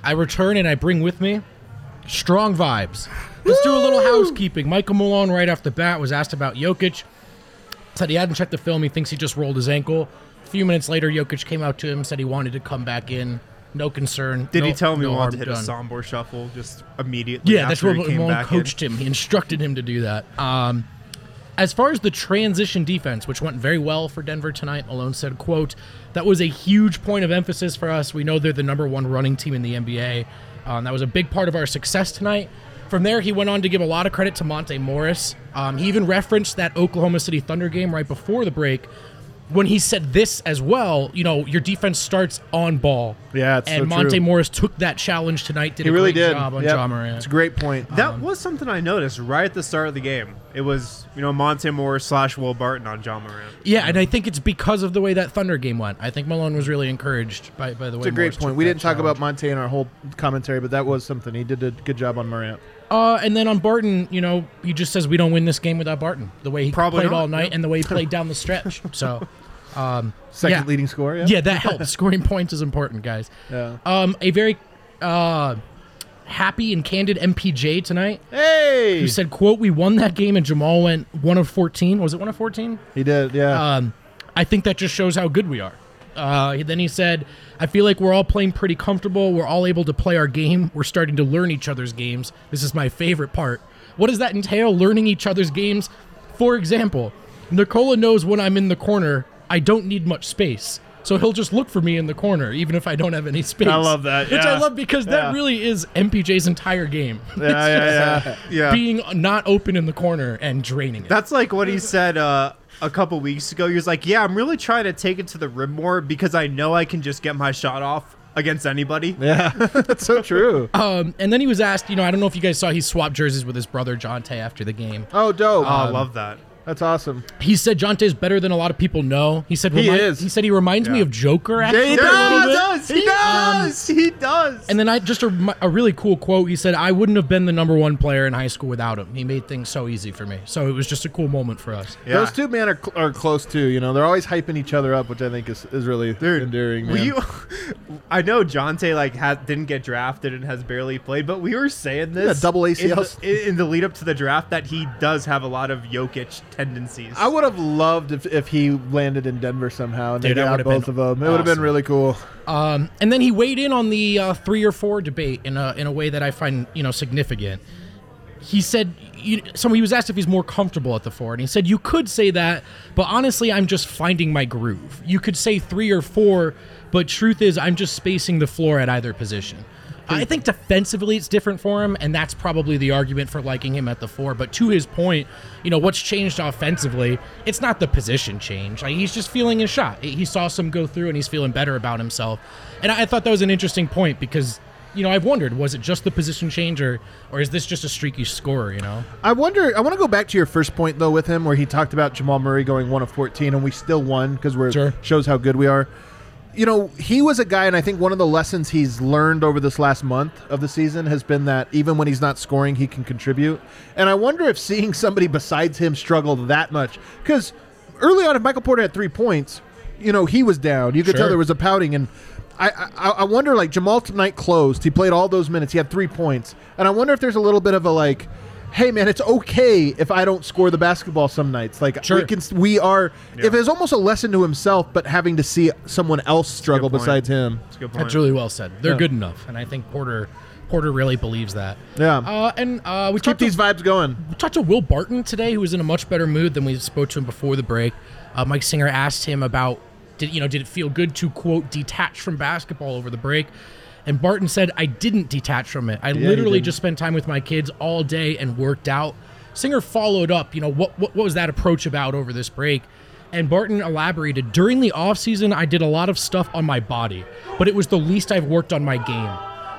I return and I bring with me strong vibes. Let's Woo! do a little housekeeping. Michael Malone, right off the bat, was asked about Jokic. Said he hadn't checked the film. He thinks he just rolled his ankle. A few minutes later, Jokic came out to him, said he wanted to come back in. No concern. Did no, he tell him no he wanted to hit done. a Sombor shuffle just immediately? Yeah, after that's what he came Malone back coached in. him. He instructed him to do that. Um, as far as the transition defense, which went very well for Denver tonight, Malone said, quote, that was a huge point of emphasis for us. We know they're the number one running team in the N B A. Um, that was a big part of our success tonight. From there, he went on to give a lot of credit to Monte Morris. Um, he even referenced that Oklahoma City Thunder game right before the break, when he said this as well, you know, your defense starts on ball. Yeah, it's And so Monte true. Morris took that challenge tonight, did he a really great did. job on yep. Ja Morant. It's a great point. Um, that was something I noticed right at the start of the game. It was, you know, Monte Morris slash Will Barton on Ja Morant. Yeah, and I think it's because of the way that Thunder game went. I think Malone was really encouraged by, by the way It's a great Morris point. We didn't talk challenge. about Monte in our whole commentary, but that was something. He did a good job on Morant. Uh, and then on Barton, you know, he just says we don't win this game without Barton. The way he Probably played not. all night yep. and the way he played down the stretch. So, um, second yeah. leading scorer. Yeah, yeah that helps. Scoring points is important, guys. Yeah. Um, a very uh, happy and candid M P J tonight. Hey, who said, "quote We won that game and Jamal went one of fourteen. Was it one of fourteen? He did. Yeah. Um, I think that just shows how good we are." Uh, then he said, I feel like we're all playing pretty comfortable. We're all able to play our game. We're starting to learn each other's games. This is my favorite part. What does that entail, learning each other's games? For example, Nikola knows when I'm in the corner, I don't need much space. So he'll just look for me in the corner, even if I don't have any space. I love that. Yeah. Which I love because yeah. that really is M P J's entire game. Yeah, yeah, yeah. yeah. Being not open in the corner and draining it. That's like what he said uh, a couple weeks ago. He was like, yeah, I'm really trying to take it to the rim more because I know I can just get my shot off against anybody. Yeah, that's so true. Um, and then he was asked, you know, I don't know if you guys saw he swapped jerseys with his brother Jonte after the game. Oh, dope. Um, oh, I love that. That's awesome. He said Jonte's better than a lot of people know. He said he, remi- is. he said he reminds yeah. me of Joker. Actually, yeah, he does. He does. He, he does. does. Um, he does. And then I just a, a really cool quote. He said, "I wouldn't have been the number one player in high school without him. He made things so easy for me." So it was just a cool moment for us. Yeah. Those two men are cl- are close too. You know, they're always hyping each other up, which I think is, is really Dude, endearing. Man. Were you, I know Jonte like ha- didn't get drafted and has barely played, but we were saying this yeah, double A C Ls in the, in the lead up to the draft that he does have a lot of Jokic tendencies. I would have loved if, if he landed in Denver somehow and Dude, they got both of them. It awesome. Would have been really cool. Um, and then he weighed in on the uh, three or four debate in a in a way that I find you know significant. He said, you, somebody was asked if he's more comfortable at the four, and he said, "You could say that, but honestly, I'm just finding my groove. You could say three or four, but truth is, I'm just spacing the floor at either position." I think defensively it's different for him, and that's probably the argument for liking him at the four. But to his point, you know, what's changed offensively, it's not the position change. Like, he's just feeling his shot. He saw some go through, and he's feeling better about himself. And I thought that was an interesting point because, you know, I've wondered, was it just the position change, or, or is this just a streaky scorer, you know? I wonder, I want to go back to your first point, though, with him, where he talked about Jamal Murray going one of fourteen, and we still won because we're sure. shows how good we are. You know, he was a guy, and I think one of the lessons he's learned over this last month of the season has been that even when he's not scoring, he can contribute. And I wonder if seeing somebody besides him struggle that much. Because early on, if Michael Porter had three points, you know, he was down. You could sure. tell there was a pouting. And I, I, I wonder, like, Jamal tonight closed. He played all those minutes. He had three points. And I wonder if there's a little bit of a, like, hey, man, it's okay if I don't score the basketball some nights. Like, sure. we can, we are, yeah. if it's almost a lesson to himself, but having to see someone else struggle besides him. That's a good point. That's really well said. They're yeah. good enough. And I think Porter Porter really believes that. Yeah. Uh, and uh, we keep these to, vibes going. We talked to Will Barton today, who was in a much better mood than we spoke to him before the break. Uh, Mike Singer asked him about, did you know, did it feel good to, quote, detach from basketball over the break? And Barton said, "I didn't detach from it. I yeah, literally just spent time with my kids all day and worked out." Singer followed up, you know, what, what what was that approach about over this break? And Barton elaborated, "During the offseason, I did a lot of stuff on my body, but it was the least I've worked on my game."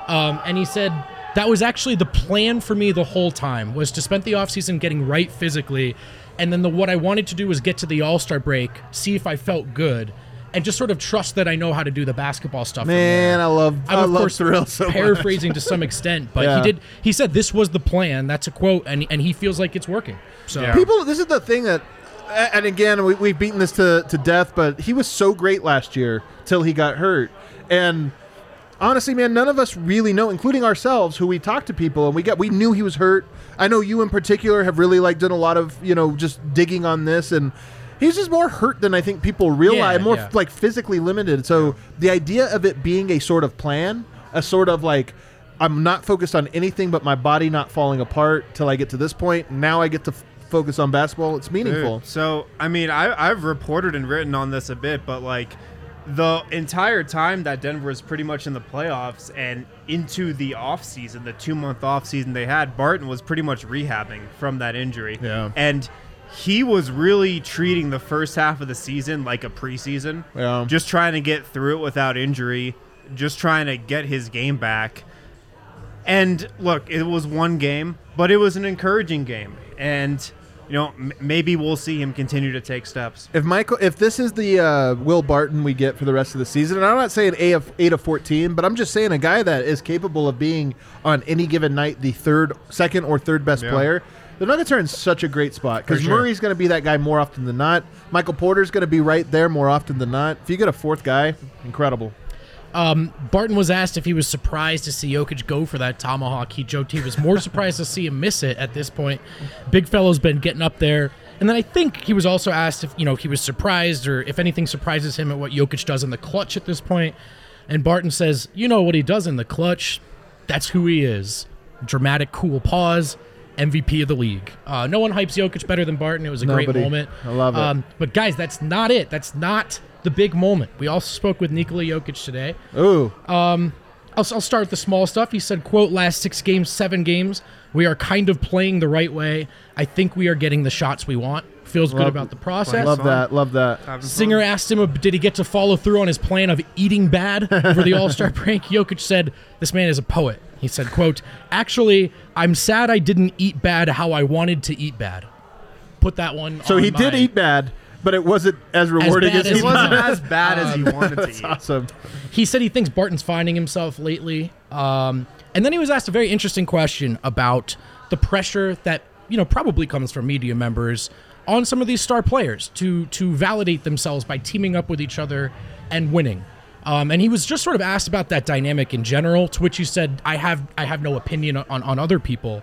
Um, and he said, "That was actually the plan for me the whole time, was to spend the offseason getting right physically. And then the what I wanted to do was get to the All-Star break, see if I felt good, and just sort of trust that I know how to do the basketball stuff." Man, I love I'm I of love course thrill so paraphrasing much. To some extent, but yeah. he did. He said this was the plan. That's a quote, and and he feels like it's working. So yeah. people, this is the thing that, and again, we, we've beaten this to, to death. But he was so great last year till he got hurt, and honestly, man, none of us really know, including ourselves, who we talked to people, and we got we knew he was hurt. I know you in particular have really like done a lot of you know just digging on this and. He's just more hurt than I think people realize, yeah, more yeah. like physically limited. So the idea of it being a sort of plan, a sort of like, I'm not focused on anything but my body not falling apart till I get to this point. Now I get to f- focus on basketball. It's meaningful. Dude, so, I mean, I, I've reported and written on this a bit, but like the entire time that Denver was pretty much in the playoffs and into the offseason, the two-month offseason they had, Barton was pretty much rehabbing from that injury. Yeah. And he was really treating the first half of the season like a preseason, yeah. just trying to get through it without injury, just trying to get his game back. And look, it was one game, but it was an encouraging game. And, you know, m- maybe we'll see him continue to take steps. If Michael, if this is the uh, Will Barton we get for the rest of the season, and I'm not saying eight of fourteen, but I'm just saying a guy that is capable of being on any given night the third, second or third best yeah. player. The Nuggets are in such a great spot because sure. Murray's going to be that guy more often than not. Michael Porter's going to be right there more often than not. If you get a fourth guy, incredible. Um, Barton was asked if he was surprised to see Jokic go for that tomahawk. He joked he was more surprised to see him miss it at this point. Big fellow's been getting up there. And then I think he was also asked if you know if he was surprised or if anything surprises him at what Jokic does in the clutch at this point. And Barton says, you know what he does in the clutch? That's who he is. Dramatic, cool pause. M V P of the league. Uh, no one hypes Jokic better than Barton. It was a Nobody. great moment. I love it. Um, but, guys, that's not it. That's not the big moment. We also spoke with Nikola Jokic today. Ooh. Um, I'll, I'll start with the small stuff. He said, quote, last six games, seven games, we are kind of playing the right way. I think we are getting the shots we want. Feels love, good about the process. Love that. Love that. Singer asked him, did he get to follow through on his plan of eating bad for the All-Star break? Jokic said, this man is a poet. He said, quote, actually, I'm sad I didn't eat bad how I wanted to eat bad. Put that one so on So he my, did eat bad, but it wasn't as rewarding as, as, as he wanted. It wasn't as bad um, as he wanted to. That's awesome. He said he thinks Barton's finding himself lately. Um, and then he was asked a very interesting question about the pressure that, you know, probably comes from media members on some of these star players to to validate themselves by teaming up with each other and winning. Um, and he was just sort of asked about that dynamic in general, to which he said, I have I have no opinion on, on other people.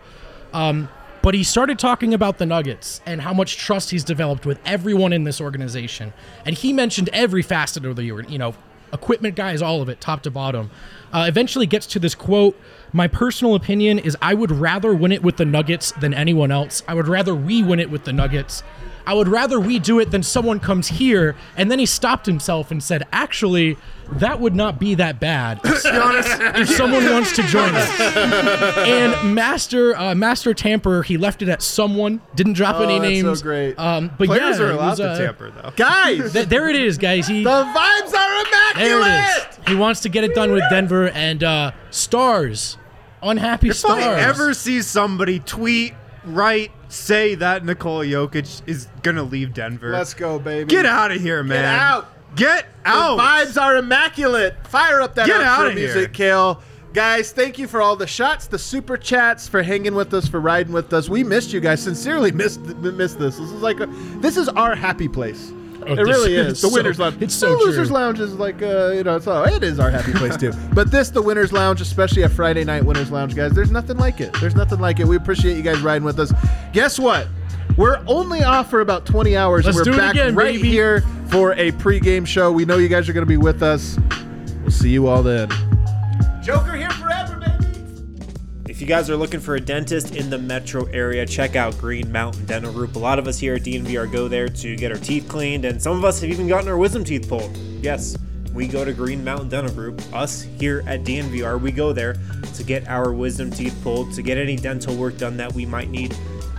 Um, but he started talking about the Nuggets and how much trust he's developed with everyone in this organization. And he mentioned every facet of the, you know, equipment guys, all of it, top to bottom. Uh, eventually gets to this quote, my personal opinion is I would rather win it with the Nuggets than anyone else. I would rather we win it with the Nuggets. I would rather we do it than someone comes here. And then he stopped himself and said, actually, that would not be that bad if someone wants to join us. And Master uh, Master Tamper, he left it at someone, didn't drop oh, any names. That's so great. Um, but Players yeah, are allowed was, uh, to tamper, though. Guys! Th- there it is, guys. He, the vibes are immaculate! There it is. He wants to get it done with Denver and uh, stars. Unhappy if stars. If I ever see somebody tweet, write, say that Nikola Jokic is going to leave Denver. Let's go, baby. Get out of here, man. Get out. Get out! The vibes are immaculate. Fire up that outro music, Kale. Guys, thank you for all the shots, the super chats, for hanging with us, for riding with us. We missed you guys. Sincerely missed missed this. This is like a, this is our happy place. Oh, it really is. The so, Winner's Lounge. It's so true. The Loser's Lounge is like, uh, you know, it's all, it is our happy place, too. But this, the Winner's Lounge, especially a Friday night Winner's Lounge, guys, there's nothing like it. There's nothing like it. We appreciate you guys riding with us. Guess what? We're only off for about twenty hours. Let's We're do it back again, right baby. Here for a pregame show. We know you guys are going to be with us. We'll see you all then. Joker here forever, baby. If you guys are looking for a dentist in the metro area, check out Green Mountain Dental Group. A lot of us here at D N V R go there to get our teeth cleaned, and some of us have even gotten our wisdom teeth pulled. Yes, we go to Green Mountain Dental Group. Us here at D N V R, we go there to get our wisdom teeth pulled, to get any dental work done that we might need.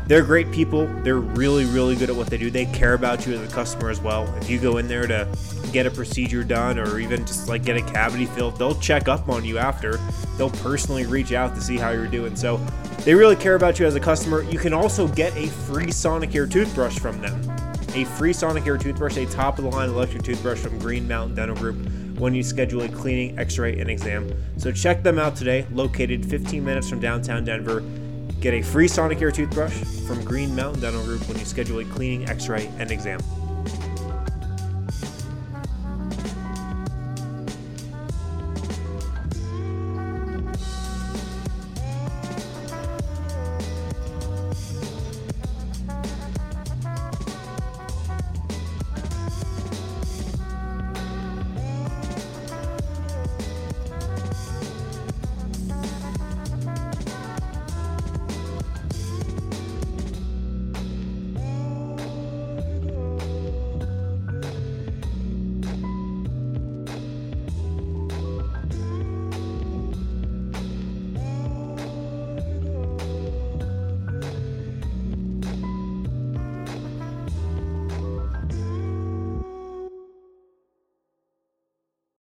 They're great people. They're really, really good at what they do. They care about you as a customer as well. If you go in there to get a procedure done or even just like get a cavity filled, they'll check up on you after. They'll personally reach out to see how you're doing. So they really care about you as a customer. You can also get a free Sonicare toothbrush from them. A free Sonicare toothbrush, a top-of-the-line electric toothbrush from Green Mountain Dental Group when you schedule a cleaning, x-ray, and exam. So check them out today, located fifteen minutes from downtown Denver. Get a free Sonicare toothbrush from Green Mountain Dental Group when you schedule a cleaning, x-ray, and exam.